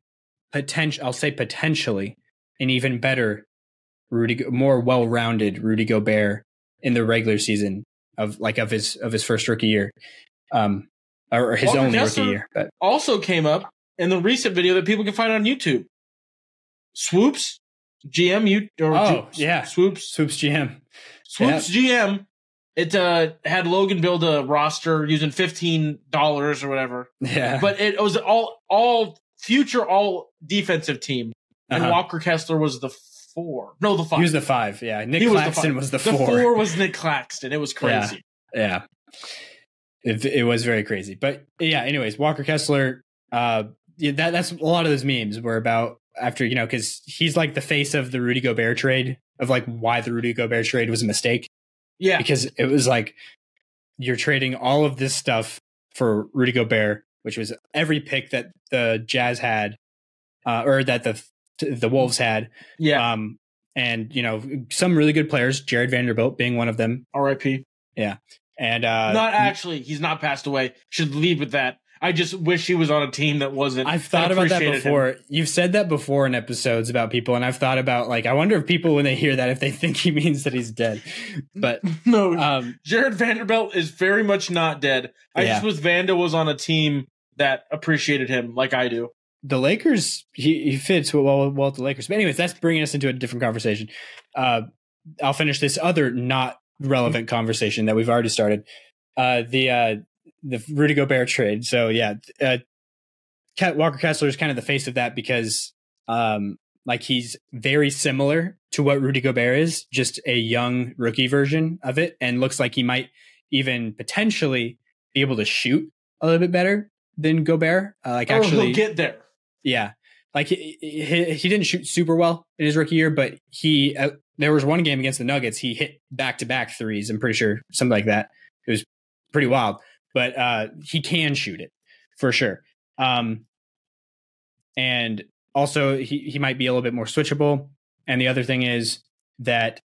potential. I'll say potentially an even better Rudy, more well-rounded Rudy Gobert in the regular season of like of his of his first rookie year, um, or his only rookie year. But also came up in the recent video that people can find on YouTube. Swoops G M, you or oh G, yeah, Swoops Swoops G M, Swoops yeah. G M. It uh, had Logan build a roster using fifteen dollars or whatever. Yeah. But it was all all future, all defensive team. And uh-huh. Walker Kessler was the four. No, the five. He was the five. Yeah. Nick he Claxton was the, was the four. The four was Nick Claxton. It was crazy. Yeah. yeah. It, it was very crazy. But yeah, anyways, Walker Kessler, uh, yeah, that, that's a lot of those memes were about after, you know, because he's like the face of the Rudy Gobert trade, of like why the Rudy Gobert trade was a mistake. Yeah, because it was like you're trading all of this stuff for Rudy Gobert, which was every pick that the Jazz had, uh, or that the the Wolves had. Yeah, um, and you know some really good players, Jared Vanderbilt being one of them. R I P Yeah, and uh, not actually, he's not passed away. Should leave with that. I just wish he was on a team that wasn't. I've thought about that before. Him. You've said that before in episodes about people, and I've thought about like I wonder if people when they hear that if they think he means that he's dead. But no, um, Jared Vanderbilt is very much not dead. I yeah. just wish Vanda was on a team that appreciated him like I do. The Lakers, he, he fits well well with the Lakers. But anyways, that's bringing us into a different conversation. Uh, I'll finish this other not relevant conversation that we've already started. Uh, the. Uh, The Rudy Gobert trade. So yeah, uh, Walker Kessler is kind of the face of that because, um, like he's very similar to what Rudy Gobert is, just a young rookie version of it, and looks like he might even potentially be able to shoot a little bit better than Gobert. Uh, like oh, actually, he'll get there. Yeah, like he, he he didn't shoot super well in his rookie year, but he uh, there was one game against the Nuggets, he hit back to back threes. I'm pretty sure something like that. It was pretty wild. But uh, he can shoot it for sure. Um, and also, he, he might be a little bit more switchable. And the other thing is that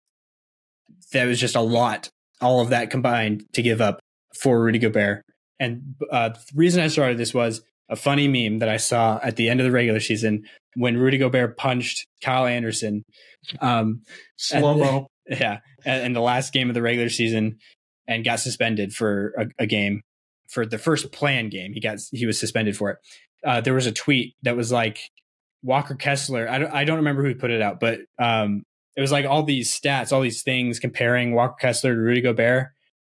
there was just a lot, all of that combined to give up for Rudy Gobert. And uh, the reason I started this was a funny meme that I saw at the end of the regular season when Rudy Gobert punched Kyle Anderson. Um, Slow-mo. At, yeah. In the last game of the regular season. And got suspended for a, a game, for the first planned game. He got he was suspended for it. Uh, there was a tweet that was like Walker Kessler. I don't I don't remember who put it out, but um, it was like all these stats, all these things comparing Walker Kessler to Rudy Gobert.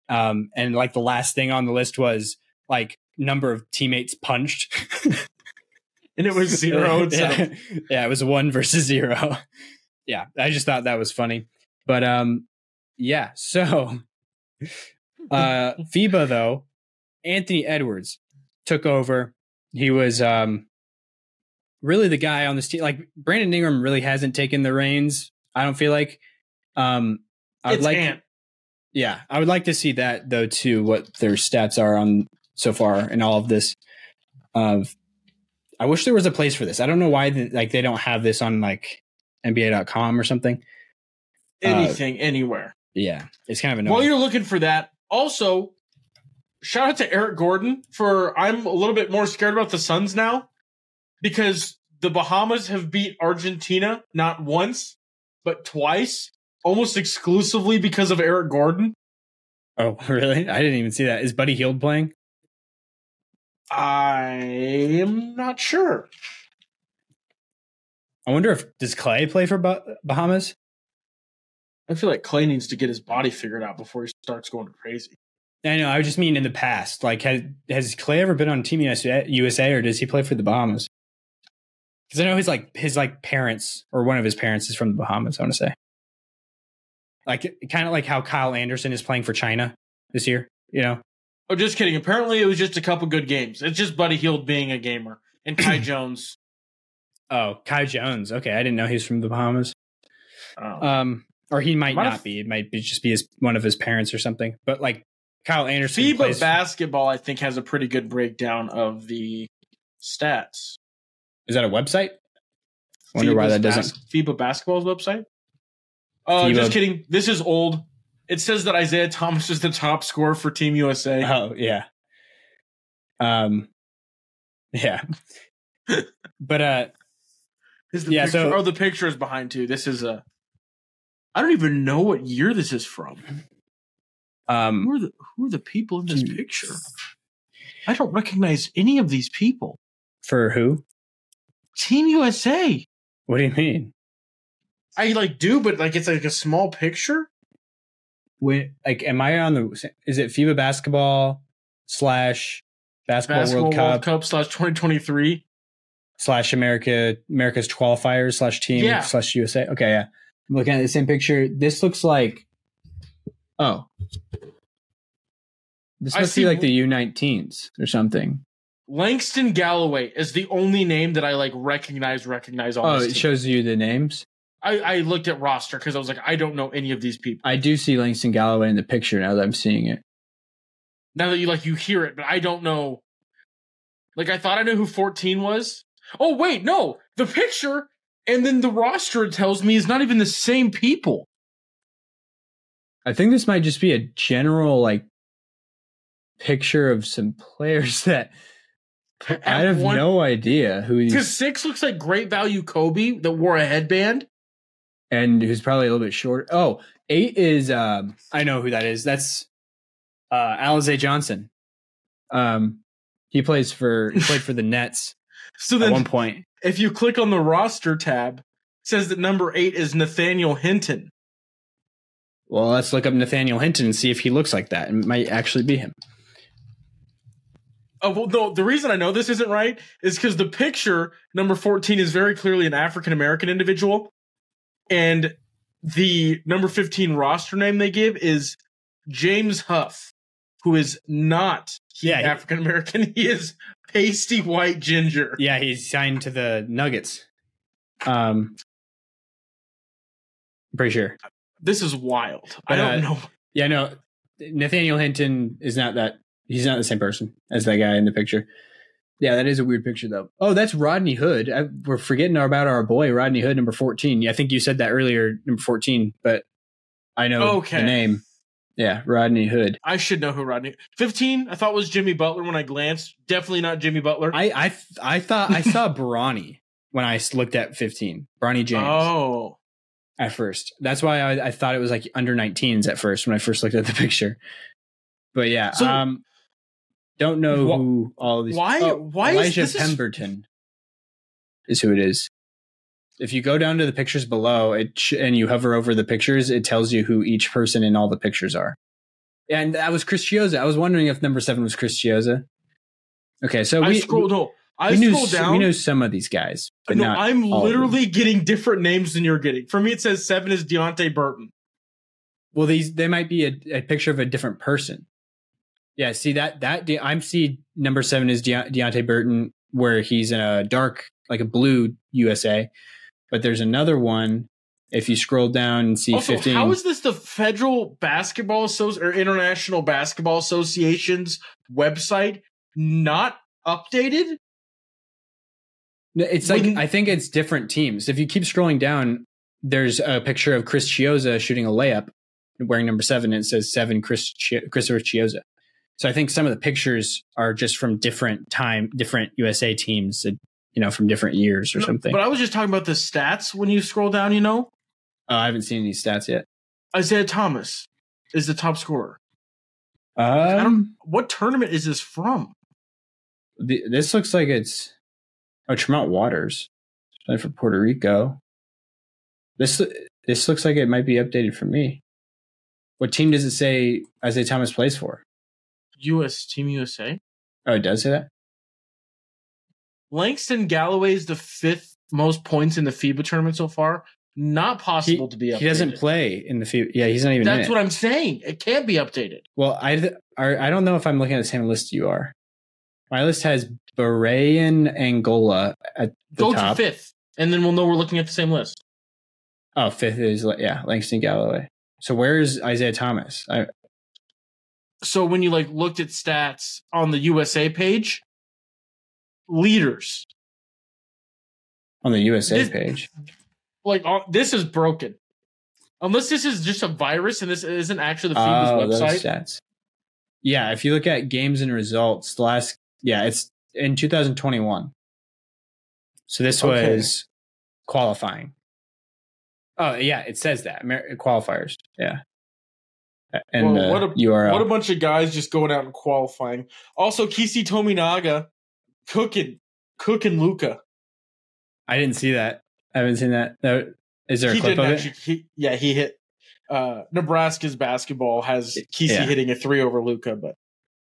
Um, and like the last thing on the list was like number of teammates punched, and it was zero. yeah. yeah, it was one versus zero. yeah, I just thought that was funny, but um, yeah, so. uh FIBA though, Anthony Edwards took over. He was um really the guy on this team. Like Brandon Ingram really hasn't taken the reins. I don't feel like um I would it's like Ant. yeah I would like to see that though too, what their stats are on so far in all of this. Of uh, I wish there was a place for this. I don't know why the, like they don't have this on like N B A dot com or something. Anything uh, anywhere. Yeah, it's kind of annoying. While you're looking for that, also, shout out to Eric Gordon for I'm a little bit more scared about the Suns now because the Bahamas have beat Argentina not once, but twice, almost exclusively because of Eric Gordon. Oh, really? I didn't even see that. Is Buddy Hield playing? I am not sure. I wonder if does Clay play for bah- Bahamas? I feel like Clay needs to get his body figured out before he starts going crazy. I know. I just mean in the past. Like, has, has Clay ever been on Team U S A, or does he play for the Bahamas? Because I know his like his like parents or one of his parents is from the Bahamas. I want to say, like, kind of like how Kyle Anderson is playing for China this year. You know? Oh, just kidding. Apparently, it was just a couple good games. It's just Buddy Hield being a gamer and Kai Jones. Oh, Kai Jones. Okay, I didn't know he was from the Bahamas. Oh. Um. Or he might, might not have, be. It might be just be his, one of his parents or something. But like Kyle Anderson, FIBA plays, basketball, I think, has a pretty good breakdown of the stats. Is that a website? I wonder FIBA's why that doesn't. Bas- FIBA basketball's website. Oh, uh, just kidding. This is old. It says that Isaiah Thomas is the top scorer for Team U S A. Oh yeah. Um. Yeah. but uh. Is the yeah, picture, so, oh, the picture is behind too. This is a. I don't even know what year this is from. Um, who are the who are the people in this geez. picture? I don't recognize any of these people. For who? Team U S A. What do you mean? I like do, but like it's like a small picture. Wait, like, am I on the? Is it FIBA basketball slash basketball, basketball World, World Cup, Cup slash twenty twenty-three slash America America's qualifiers slash team yeah. slash U S A? Okay, yeah. I'm looking at the same picture. This looks like. Oh, this must be like the U nineteens or something. Langston Galloway is the only name that I like recognize. Recognize all. Oh, it shows you the names. I, I looked at roster because I was like, I don't know any of these people. I do see Langston Galloway in the picture now that I'm seeing it. Now that you like you hear it, but I don't know. Like I thought I knew who fourteen was. Oh wait, no, the picture and then the roster tells me is not even the same people. I think this might just be a general like picture of some players that I have one, no idea who these. Because six looks like Great Value Kobe that wore a headband, and who's probably a little bit short. Oh, eight is um, I know who that is. That's uh, Alizé Johnson. Um, he plays for he played for the Nets. So then at one point, if you click on the roster tab, it says that number eight is Nathaniel Hinton. Well, let's look up Nathaniel Hinton and see if he looks like that. It might actually be him. Oh, well, no, the reason I know this isn't right is because the picture, number fourteen, is very clearly an African-American individual. And the number fifteen roster name they give is James Huff, who is not yeah, African-American. He is pasty white ginger. Yeah, he's signed to the Nuggets. Um, I'm pretty sure. This is wild. But, I don't uh, know. Yeah, no. Nathaniel Hinton is not that. He's not the same person as that guy in the picture. Yeah, that is a weird picture, though. Oh, that's Rodney Hood. I, we're forgetting about our boy, Rodney Hood, number fourteen. Yeah, I think you said that earlier, number fourteen, but I know okay. the name. Yeah, Rodney Hood. I should know who Rodney. fifteen, I thought was Jimmy Butler when I glanced. Definitely not Jimmy Butler. I I, I thought I saw Bronny when I looked at fifteen. Bronny James. Oh. At first. That's why I, I thought it was like under nineteens at first when I first looked at the picture. But yeah, so, um, don't know wh- who all of these why, oh, why Elijah is this Pemberton is-, is who it is. If you go down to the pictures below it sh- and you hover over the pictures, it tells you who each person in all the pictures are. And that was Chris Chioza. I was wondering if number seven was Chris Chioza. Okay, so we I scrolled we, I we knew, down. We knew some of these guys. But no, not I'm literally getting different names than you're getting. For me, it says seven is Deonte Burton. Well, these they might be a, a picture of a different person. Yeah, see that that de- I'm see number seven is de- Deonte Burton, where he's in a dark, like a blue U S A. But there's another one. If you scroll down and see also, fifteen, how is this the Federal Basketball Associ- or International Basketball Association's website not updated? It's like when- I think it's different teams. If you keep scrolling down, there's a picture of Chris Chioza shooting a layup, wearing number seven, and it says seven Chris Ch- Christopher Chioza. So I think some of the pictures are just from different time, different U S A teams, that, you know, from different years or no, something. But I was just talking about the stats when you scroll down, you know? Uh, I haven't seen any stats yet. Isaiah Thomas is the top scorer. Um, I don't, what tournament is this from? The, this looks like it's... Oh, Tremont Waters. Playing for Puerto Rico. This This looks like it might be updated for me. What team does it say Isaiah Thomas plays for? U S Team U S A. Oh, it does say that. Langston Galloway is the fifth most points in the FIBA tournament so far. Not possible he, to be updated. He doesn't play in the FIBA. Yeah, he's not even. That's in what it. I'm saying. It can't be updated. Well, I I don't know if I'm looking at the same list you are. My list has Bahrain, Angola at the Go top. Go to fifth, and then we'll know we're looking at the same list. Oh, fifth is yeah, Langston Galloway. So where is Isaiah Thomas? I, So when you like looked at stats on the U S A page, leaders on the U S A this, page, like uh, this is broken. Unless this is just a virus and this isn't actually the FIBA's oh, website. Those stats. Yeah, if you look at games and results, last yeah, it's in twenty twenty-one. So this okay. was qualifying. Oh, yeah, it says that. Amer- qualifiers, yeah. And well, what, a, uh, what a bunch of guys just going out and qualifying. Also, Kisi Tominaga cooking, cooking Luka. I didn't see that. I haven't seen that. No, is there a he clip of actually, it? He, yeah, he hit. Uh, Nebraska's basketball has Kisi yeah. hitting a three over Luka, but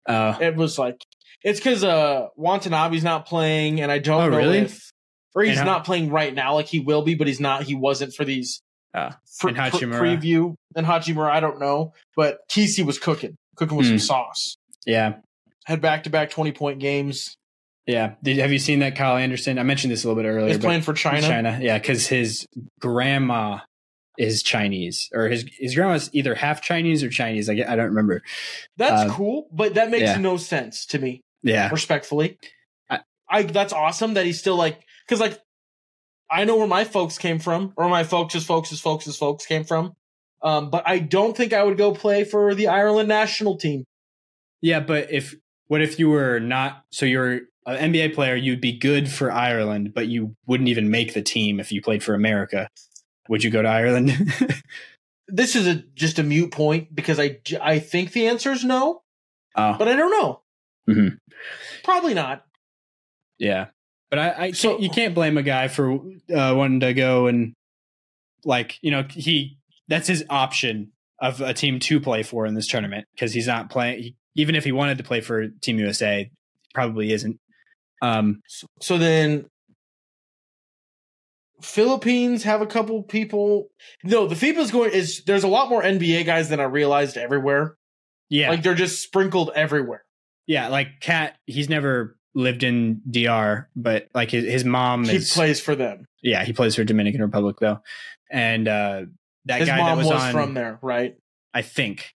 uh, it was like it's because uh, Watanabe's not playing, and I don't oh, know really? if or he's how, not playing right now. Like he will be, but he's not. He wasn't for these. Uh, for, and Hachimura. Pre- preview and Hachimura, I don't know, but Kisi was cooking, cooking with mm. some sauce. Yeah, had back to back twenty point games. Yeah, Did, have you seen that Kyle Anderson? I mentioned this a little bit earlier. He's playing for China. China, yeah, because his grandma is Chinese, or his his grandma's either half Chinese or Chinese. I like, I don't remember. That's uh, cool, but that makes yeah. no sense to me. Yeah, respectfully, I, I that's awesome that he's still like because like I know where my folks came from, or my folks' folks' folks' folks came from, um, but I don't think I would go play for the Ireland national team. Yeah, but if what if you were not so you're. An N B A player, you'd be good for Ireland, but you wouldn't even make the team if you played for America. Would you go to Ireland? This is a, just a mute point because I, I think the answer is no, oh. but I don't know. Mm-hmm. Probably not. Yeah. But I, I so, can't, you can't blame a guy for uh, wanting to go and like, you know, he that's his option of a team to play for in this tournament because he's not playing. He, even if he wanted to play for Team U S A, probably isn't. Um, so, so then Philippines have a couple people. No, the FIBA's going is there's a lot more N B A guys than I realized everywhere. Yeah. Like they're just sprinkled everywhere. Yeah. Like Kat, he's never lived in D R, but like his, his mom, he is, plays for them. Yeah. He plays for Dominican Republic though. And, uh, that his guy mom that was, was on, from there, right? I think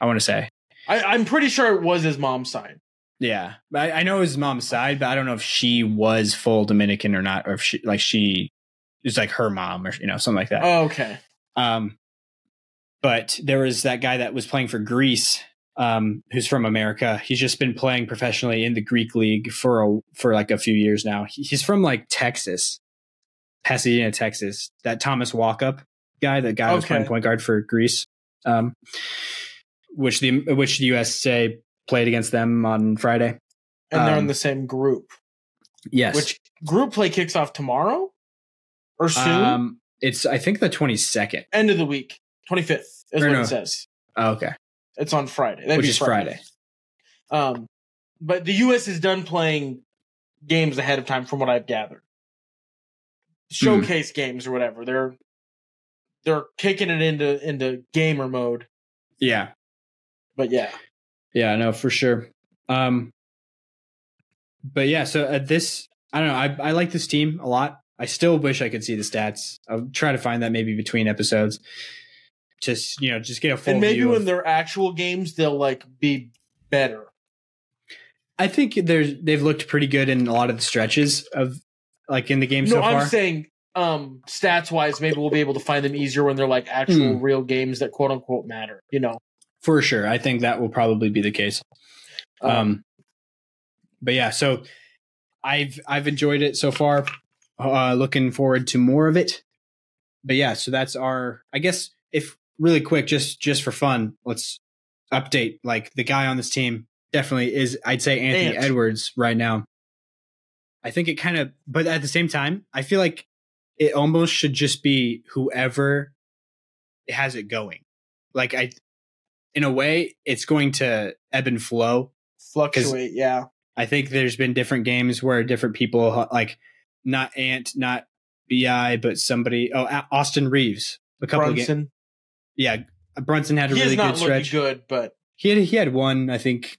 I want to say, I, I'm pretty sure it was his mom's side. Yeah, I, I know his mom's side, but I don't know if she was full Dominican or not, or if she like she is like her mom or, you know, something like that. Oh, OK. Um, but there was that guy that was playing for Greece, um, who's from America. He's just been playing professionally in the Greek league for a, for like a few years now. He's from like Texas, Pasadena, Texas. That Thomas Walkup guy, that guy okay. was playing point guard for Greece, um, which the which the U S A played against them on Friday. And um, they're in the same group. Yes. Which group play kicks off tomorrow or soon? Um, it's, I think, the twenty-second. End of the week. twenty-fifth is or what no. it says. Oh, okay. It's on Friday. That'd Which is Friday. Friday. Um, but the U S is done playing games ahead of time from what I've gathered. Showcase mm. games or whatever. They're they're kicking it into into gamer mode. Yeah. But yeah. Yeah, no, for sure. Um, but yeah, so at this, I don't know. I, I like this team a lot. I still wish I could see the stats. I'll try to find that maybe between episodes. Just, you know, just get a full view. And maybe view when of, they're actual games, they'll like be better. I think there's they've looked pretty good in a lot of the stretches of like in the game no, so far. No, I'm saying um, stats wise, maybe we'll be able to find them easier when they're like actual mm. real games that quote unquote matter, you know. For sure. I think that will probably be the case. Um, but yeah, so I've I've enjoyed it so far. Uh, looking forward to more of it. But yeah, so that's our, I guess, if really quick, just just for fun, let's update. Like the guy on this team definitely is, I'd say, Anthony Ant. Edwards right now. I think it kind of, but at the same time, I feel like it almost should just be whoever has it going. Like I. In a way, it's going to ebb and flow. Fluctuate, yeah. I think there's been different games where different people, like not Ant, not B I, but somebody. Oh, Austin Reaves, a couple Brunson. of games. Yeah, Brunson had a he really good stretch. He good, but he had he had one, I think,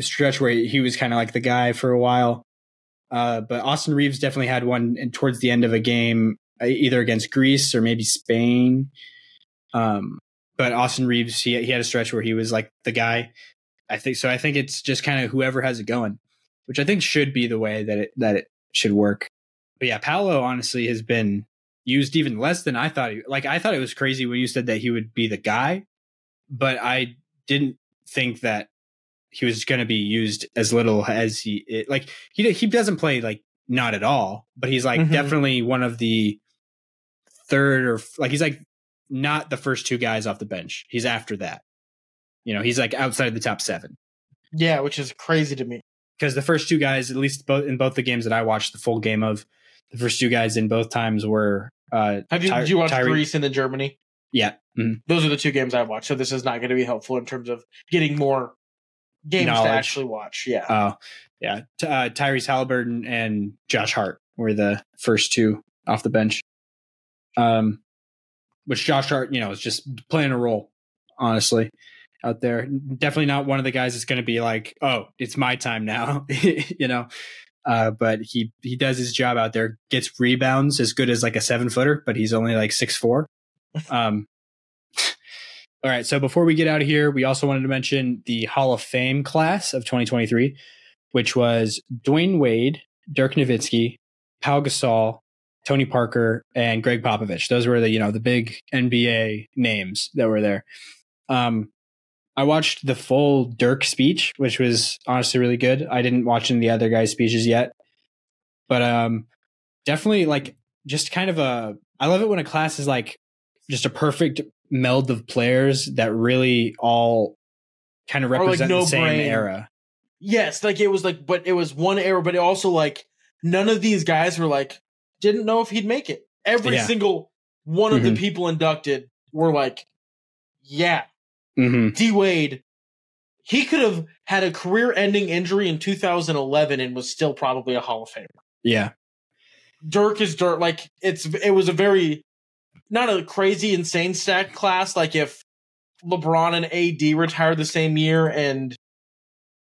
stretch where he was kind of like the guy for a while. Uh, but Austin Reaves definitely had one towards the end of a game, either against Greece or maybe Spain. Um. But Austin Reaves, he he had a stretch where he was like the guy, I think. So I think it's just kind of whoever has it going, which I think should be the way that it that it should work. But yeah, Paolo honestly has been used even less than I thought. He, like I thought it was crazy when you said that he would be the guy, but I didn't think that he was going to be used as little as he it, like. He he doesn't play like not at all, but he's like mm-hmm. definitely one of the third or like he's like not the first two guys off the bench. He's after that. You know, he's like outside the top seven. Yeah, which is crazy to me. Because the first two guys, at least both in both the games that I watched the full game of, the first two guys in both times were. Uh, Have you, Ty- did you watch Tyrese. Greece and then Germany? Yeah. Mm-hmm. Those are the two games I watched. So this is not going to be helpful in terms of getting more games Knowledge. to actually watch. Yeah. Oh, uh, yeah. T- uh, Tyrese Haliburton and Josh Hart were the first two off the bench. Um, which Josh Hart, you know, is just playing a role, honestly. Out there, definitely not one of the guys that's going to be like, oh, it's my time now, you know. Uh, but he he does his job out there, gets rebounds as good as like a seven footer, but he's only like six four. Um, all right, so before we get out of here, we also wanted to mention the Hall of Fame class of twenty twenty-three, which was Dwayne Wade, Dirk Nowitzki, Pau Gasol, Tony Parker, and Greg Popovich. Those were the you know the big N B A names that were there. Um, I watched the full Dirk speech, which was honestly really good. I didn't watch any of the other guys' speeches yet, but um, definitely like just kind of a, I love it when a class is like just a perfect meld of players that really all kind of represent like no the same brain. era. Yes. Like it was like, but it was one era, but it also like none of these guys were like, didn't know if he'd make it. Every yeah. single one mm-hmm. of the people inducted were like, yeah. Mm-hmm. D Wade, he could have had a career-ending injury in two thousand eleven and was still probably a Hall of Famer. Yeah, Dirk is Dirk. Like it's it was a very not a crazy insane stack class. Like if LeBron and A D retired the same year and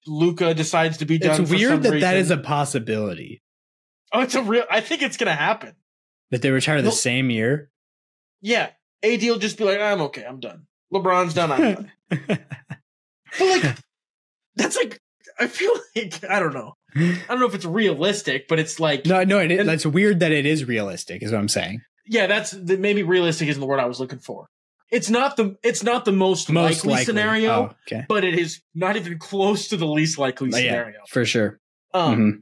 Luka decides to be done, it's for weird some that reason. That is a possibility. Oh, it's a real. I think it's gonna happen. That they retire the well, same year. Yeah, A D will just be like, I'm okay, I'm done. LeBron's done. I'm done. But like, that's like, I feel like, I don't know. I don't know if it's realistic, but it's like. No, no, it is, that's weird that it is realistic is what I'm saying. Yeah, that's that maybe realistic isn't the word I was looking for. It's not the it's not the most, most likely, likely scenario, oh, okay. but it is not even close to the least likely but scenario. Yeah, for sure. Um, mm-hmm.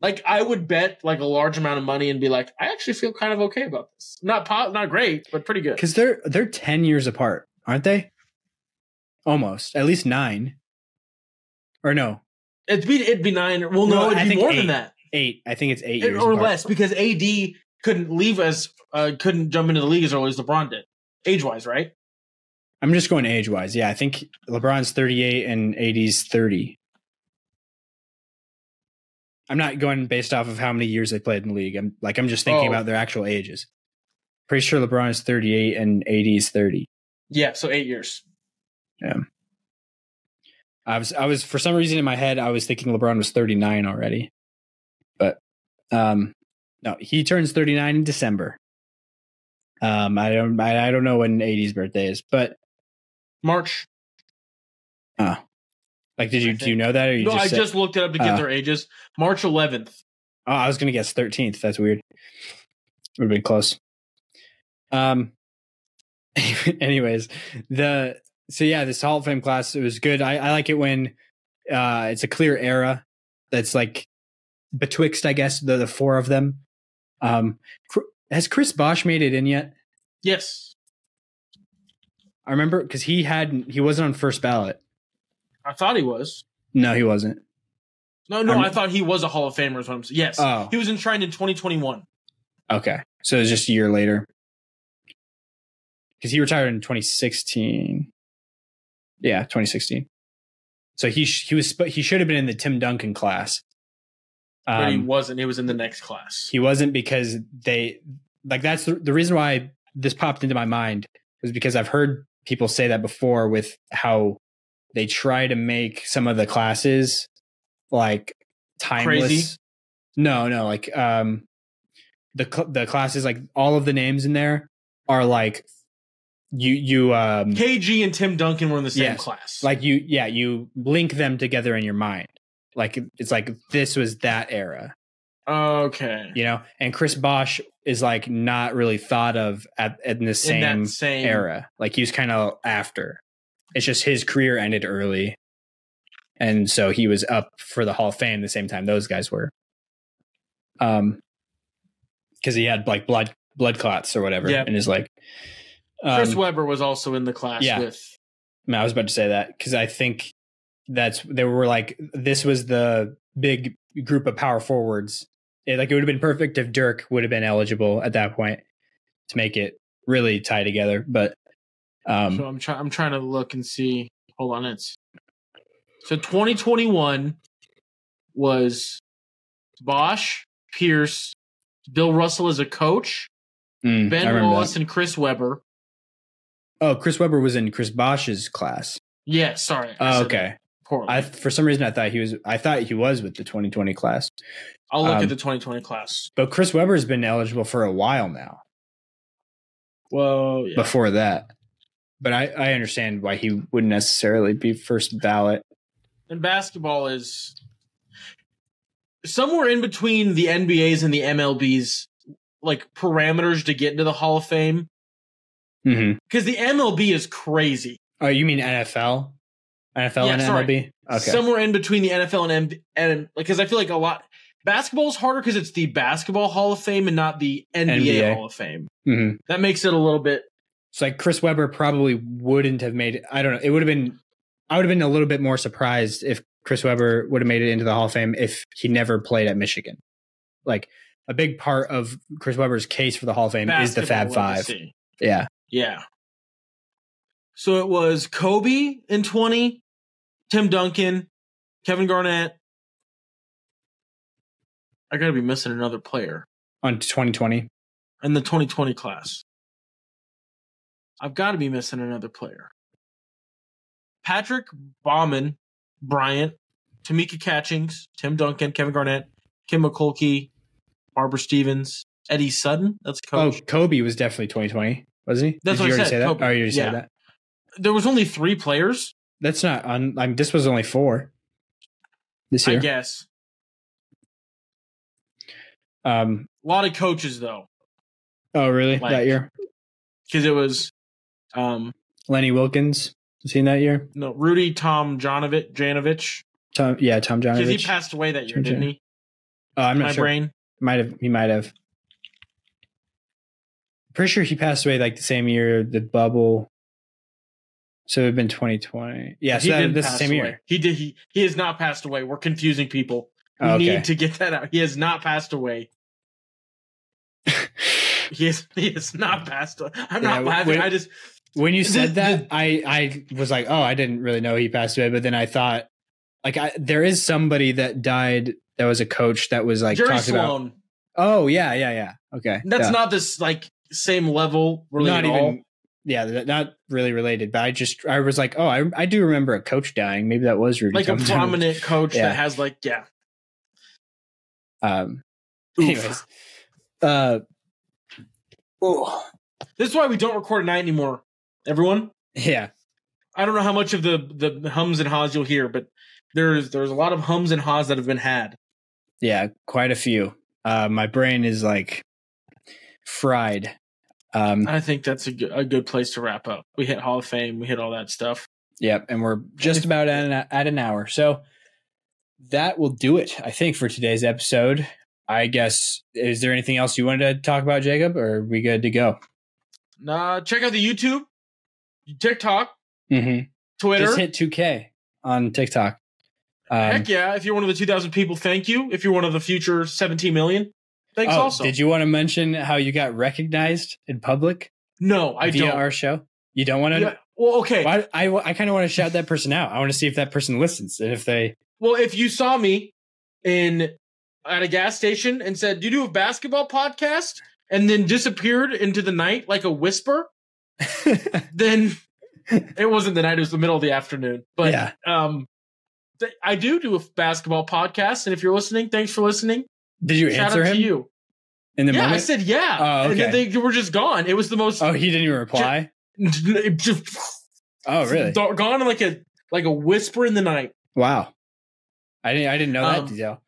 Like I would bet like a large amount of money and be like, I actually feel kind of okay about this. Not pop, not great, but pretty good. Because they're they're ten years apart. Aren't they? Almost. At least nine. Or no. It'd be it'd be nine. Well, no, no it'd I be more eight, than that. Eight. I think it's eight it, years. Or apart. Less, because A D couldn't leave us, uh, couldn't jump into the league as early as LeBron did. Age-wise, right? I'm just going age-wise. Yeah, I think LeBron's thirty-eight and A D's thirty. I'm not going based off of how many years they played in the league. I'm like I'm just thinking oh. about their actual ages. Pretty sure LeBron is thirty-eight and A D's thirty. Yeah, so eight years. Yeah. I was, I was for some reason in my head, I was thinking LeBron was thirty-nine already. But um, no, he turns thirty-nine in December. Um, I don't, I, I don't know when eighties birthday is, but March. Oh, uh, like, did you, do you know that? Or you no, just I said, just looked it up to get uh, their ages. March eleventh. Oh, I was going to guess thirteenth. That's weird. Would have been close. Um, Anyways, the so yeah, this Hall of Fame class, it was good. I, I like it when uh, it's a clear era that's like betwixt, I guess, the, the four of them. Um, has Chris Bosh made it in yet? Yes. I remember because he hadn't, he wasn't on first ballot. I thought he was. No, he wasn't. No, no, I'm, I thought he was a Hall of Famer. Is what I'm saying. Yes. Oh. He was enshrined in twenty twenty-one. Okay. So it was just a year later. Because he retired in twenty sixteen. Yeah, twenty sixteen. So he sh- he was sp- he should have been in the Tim Duncan class. Um, but he wasn't. He was in the next class. He wasn't because they like that's the, the reason why this popped into my mind was because I've heard people say that before with how they try to make some of the classes like timeless. Crazy? No, no, like um the cl- the classes like all of the names in there are like You you um K G and Tim Duncan were in the same yes, class. Like you yeah, you link them together in your mind. Like it's like this was that era. Okay. You know, and Chris Bosh is like not really thought of at in the same, in that same era. Like he was kind of after. It's just his career ended early. And so he was up for the Hall of Fame the same time those guys were. Um because he had like blood blood clots or whatever. Yep. And is like, um, Chris Webber was also in the class. Yeah. With. I mean, I was about to say that. Cause I think that's, they were like, this was the big group of power forwards. It, like, it would have been perfect if Dirk would have been eligible at that point to make it really tie together. But, um, so I'm trying, I'm trying to look and see, hold on. It's so twenty twenty-one was Bosch, Pierce, Bill Russell as a coach, mm, Ben Wallace, that. And Chris Webber. Oh, Chris Webber was in Chris Bosch's class. Yeah, sorry. Oh, okay. I, for some reason, I thought he was. I thought he was with the twenty twenty class. I'll look um, at the twenty twenty class. But Chris Webber has been eligible for a while now. Well, yeah. Before that, but I, I understand why he wouldn't necessarily be first ballot. And basketball is somewhere in between the N B A's and the M L B's like parameters to get into the Hall of Fame. Mm-hmm. Because the M L B is crazy. Oh, you mean N F L? N F L yeah, and sorry. M L B? Okay. Somewhere in between the N F L and M L B. And, like, because I feel like a lot... Basketball is harder because it's the Basketball Hall of Fame and not the N B A, N B A. Hall of Fame. Mm-hmm. That makes it a little bit... It's like Chris Webber probably wouldn't have made it. I don't know. It would have been... I would have been a little bit more surprised if Chris Webber would have made it into the Hall of Fame if he never played at Michigan. Like, a big part of Chris Webber's case for the Hall of Fame basketball is the Fab Five. Yeah. Yeah. So it was Kobe in twenty, Tim Duncan, Kevin Garnett. I gotta be missing another player. On twenty twenty. In the twenty twenty class. I've gotta be missing another player. Patrick Bauman, Bryant, Tamika Catchings, Tim Duncan, Kevin Garnett, Kim McCulkey, Barbara Stevens, Eddie Sutton. That's Kobe. Oh, Kobe was definitely twenty twenty. Wasn't he? That's Did what you I already said. Say that? Oh, you already yeah. said that. There was only three players. That's not on. I mean, this was only four this year, I guess. Um, a lot of coaches, though. Oh, really? Like, that year? Because it was um, Lenny Wilkins. Was he in that year? No, Rudy Tom Janovic. Janovic. Tom, yeah, Tom Janovic. Because he passed away that year, Tom didn't Jan- he? Uh, I'm not My sure. My brain might have. He might have. Pretty sure he passed away like the same year the bubble, so it'd been twenty twenty. Yeah, so that, that's the same away. year. He did. He he has not passed away. We're confusing people. We oh, okay. need to get that out. He has not passed away. he has he has not passed away. I'm yeah, not laughing. When, I just when you said that, I I was like, oh, I didn't really know he passed away. But then I thought, like, I, there is somebody that died that was a coach that was like Jerry talked Sloan. About. Oh yeah, yeah, yeah. Okay, that's yeah. not this like. Same level, really not at even. All. Yeah, not really related. But I just, I was like, oh, I, I do remember a coach dying. Maybe that was Rudy, like Tom a prominent Dunn. Coach yeah. that has like, yeah. Um. Oof. Anyways, uh, oh, this is why we don't record at night anymore. Everyone. Yeah. I don't know how much of the the hums and haws you'll hear, but there's there's a lot of hums and haws that have been had. Yeah, quite a few. Uh, my brain is like. Fried. Um, I think that's a good, a good place to wrap up. We hit Hall of Fame. We hit all that stuff. Yep. And we're just about at an, at an hour. So that will do it, I think, for today's episode. I guess, is there anything else you wanted to talk about, Jacob, or are we good to go? Nah, check out the YouTube, TikTok, mm-hmm. Twitter. Just hit two K on TikTok. Um, Heck yeah. If you're one of the two thousand people, thank you. If you're one of the future seventeen million. Thanks oh, also. Did you want to mention how you got recognized in public? No, I via don't. Via our show? You don't want to? Yeah. Well, okay. Well, I, I, I kind of want to shout that person out. I want to see if that person listens. And if they... Well, if you saw me in at a gas station and said, do you do a basketball podcast? And then disappeared into the night like a whisper, then it wasn't the night. It was the middle of the afternoon. But yeah. um, th- I do do a basketball podcast. And if you're listening, thanks for listening. Did you Shout answer him? To you. In the yeah, moment? I said yeah. Oh, okay. And then they were just gone. It was the most. Oh, he didn't even reply. Just, just, oh, really? Gone like a like a whisper in the night. Wow, I didn't I didn't know um, that detail.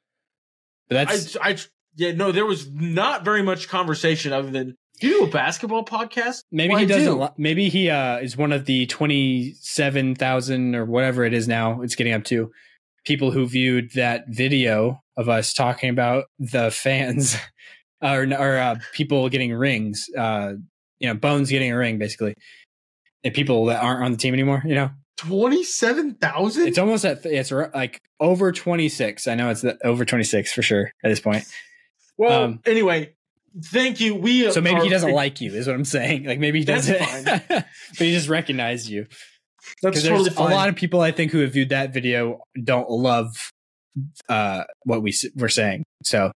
But that's I, I yeah no. There was not very much conversation other than do you do a basketball podcast? Maybe well, he I doesn't. Do. Maybe he uh, is one of the twenty-seven thousand or whatever it is now. It's getting up to people who viewed that video. Of us talking about the fans or, or uh, people getting rings, uh, you know, Bones getting a ring, basically, and people that aren't on the team anymore, you know? twenty-seven thousand? It's almost at, it's like over twenty-six. I know it's over twenty-six for sure at this point. Well, um, anyway, thank you. We So maybe are, he doesn't like you, is what I'm saying. Like maybe he doesn't. But he just recognized you. That's totally fine. A lot of people, I think, who have viewed that video don't love uh, what we, we're saying. So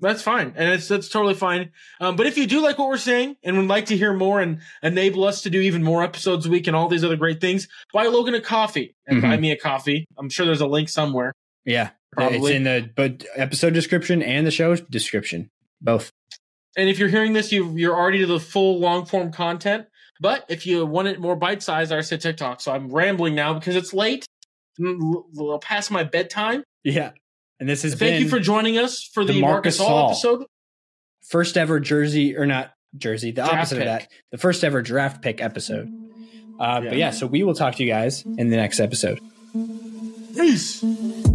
that's fine. And it's, that's totally fine. Um, but if you do like what we're saying and would like to hear more and enable us to do even more episodes a week and all these other great things, buy Logan a coffee and mm-hmm. buy me a coffee. I'm sure there's a link somewhere. Yeah. Probably. It's in the but episode description and the show's description, both. And if you're hearing this, you you're already to the full long form content. But if you want it more bite sized, I said TikTok. So I'm rambling now because it's late. I'll pass my bedtime. Yeah. And this has Thank been. Thank you for joining us for the, the Marc Gasol episode. First ever jersey, or not jersey, the draft opposite pick. Of that. The first ever draft pick episode. Uh, yeah. But yeah, so we will talk to you guys in the next episode. Peace.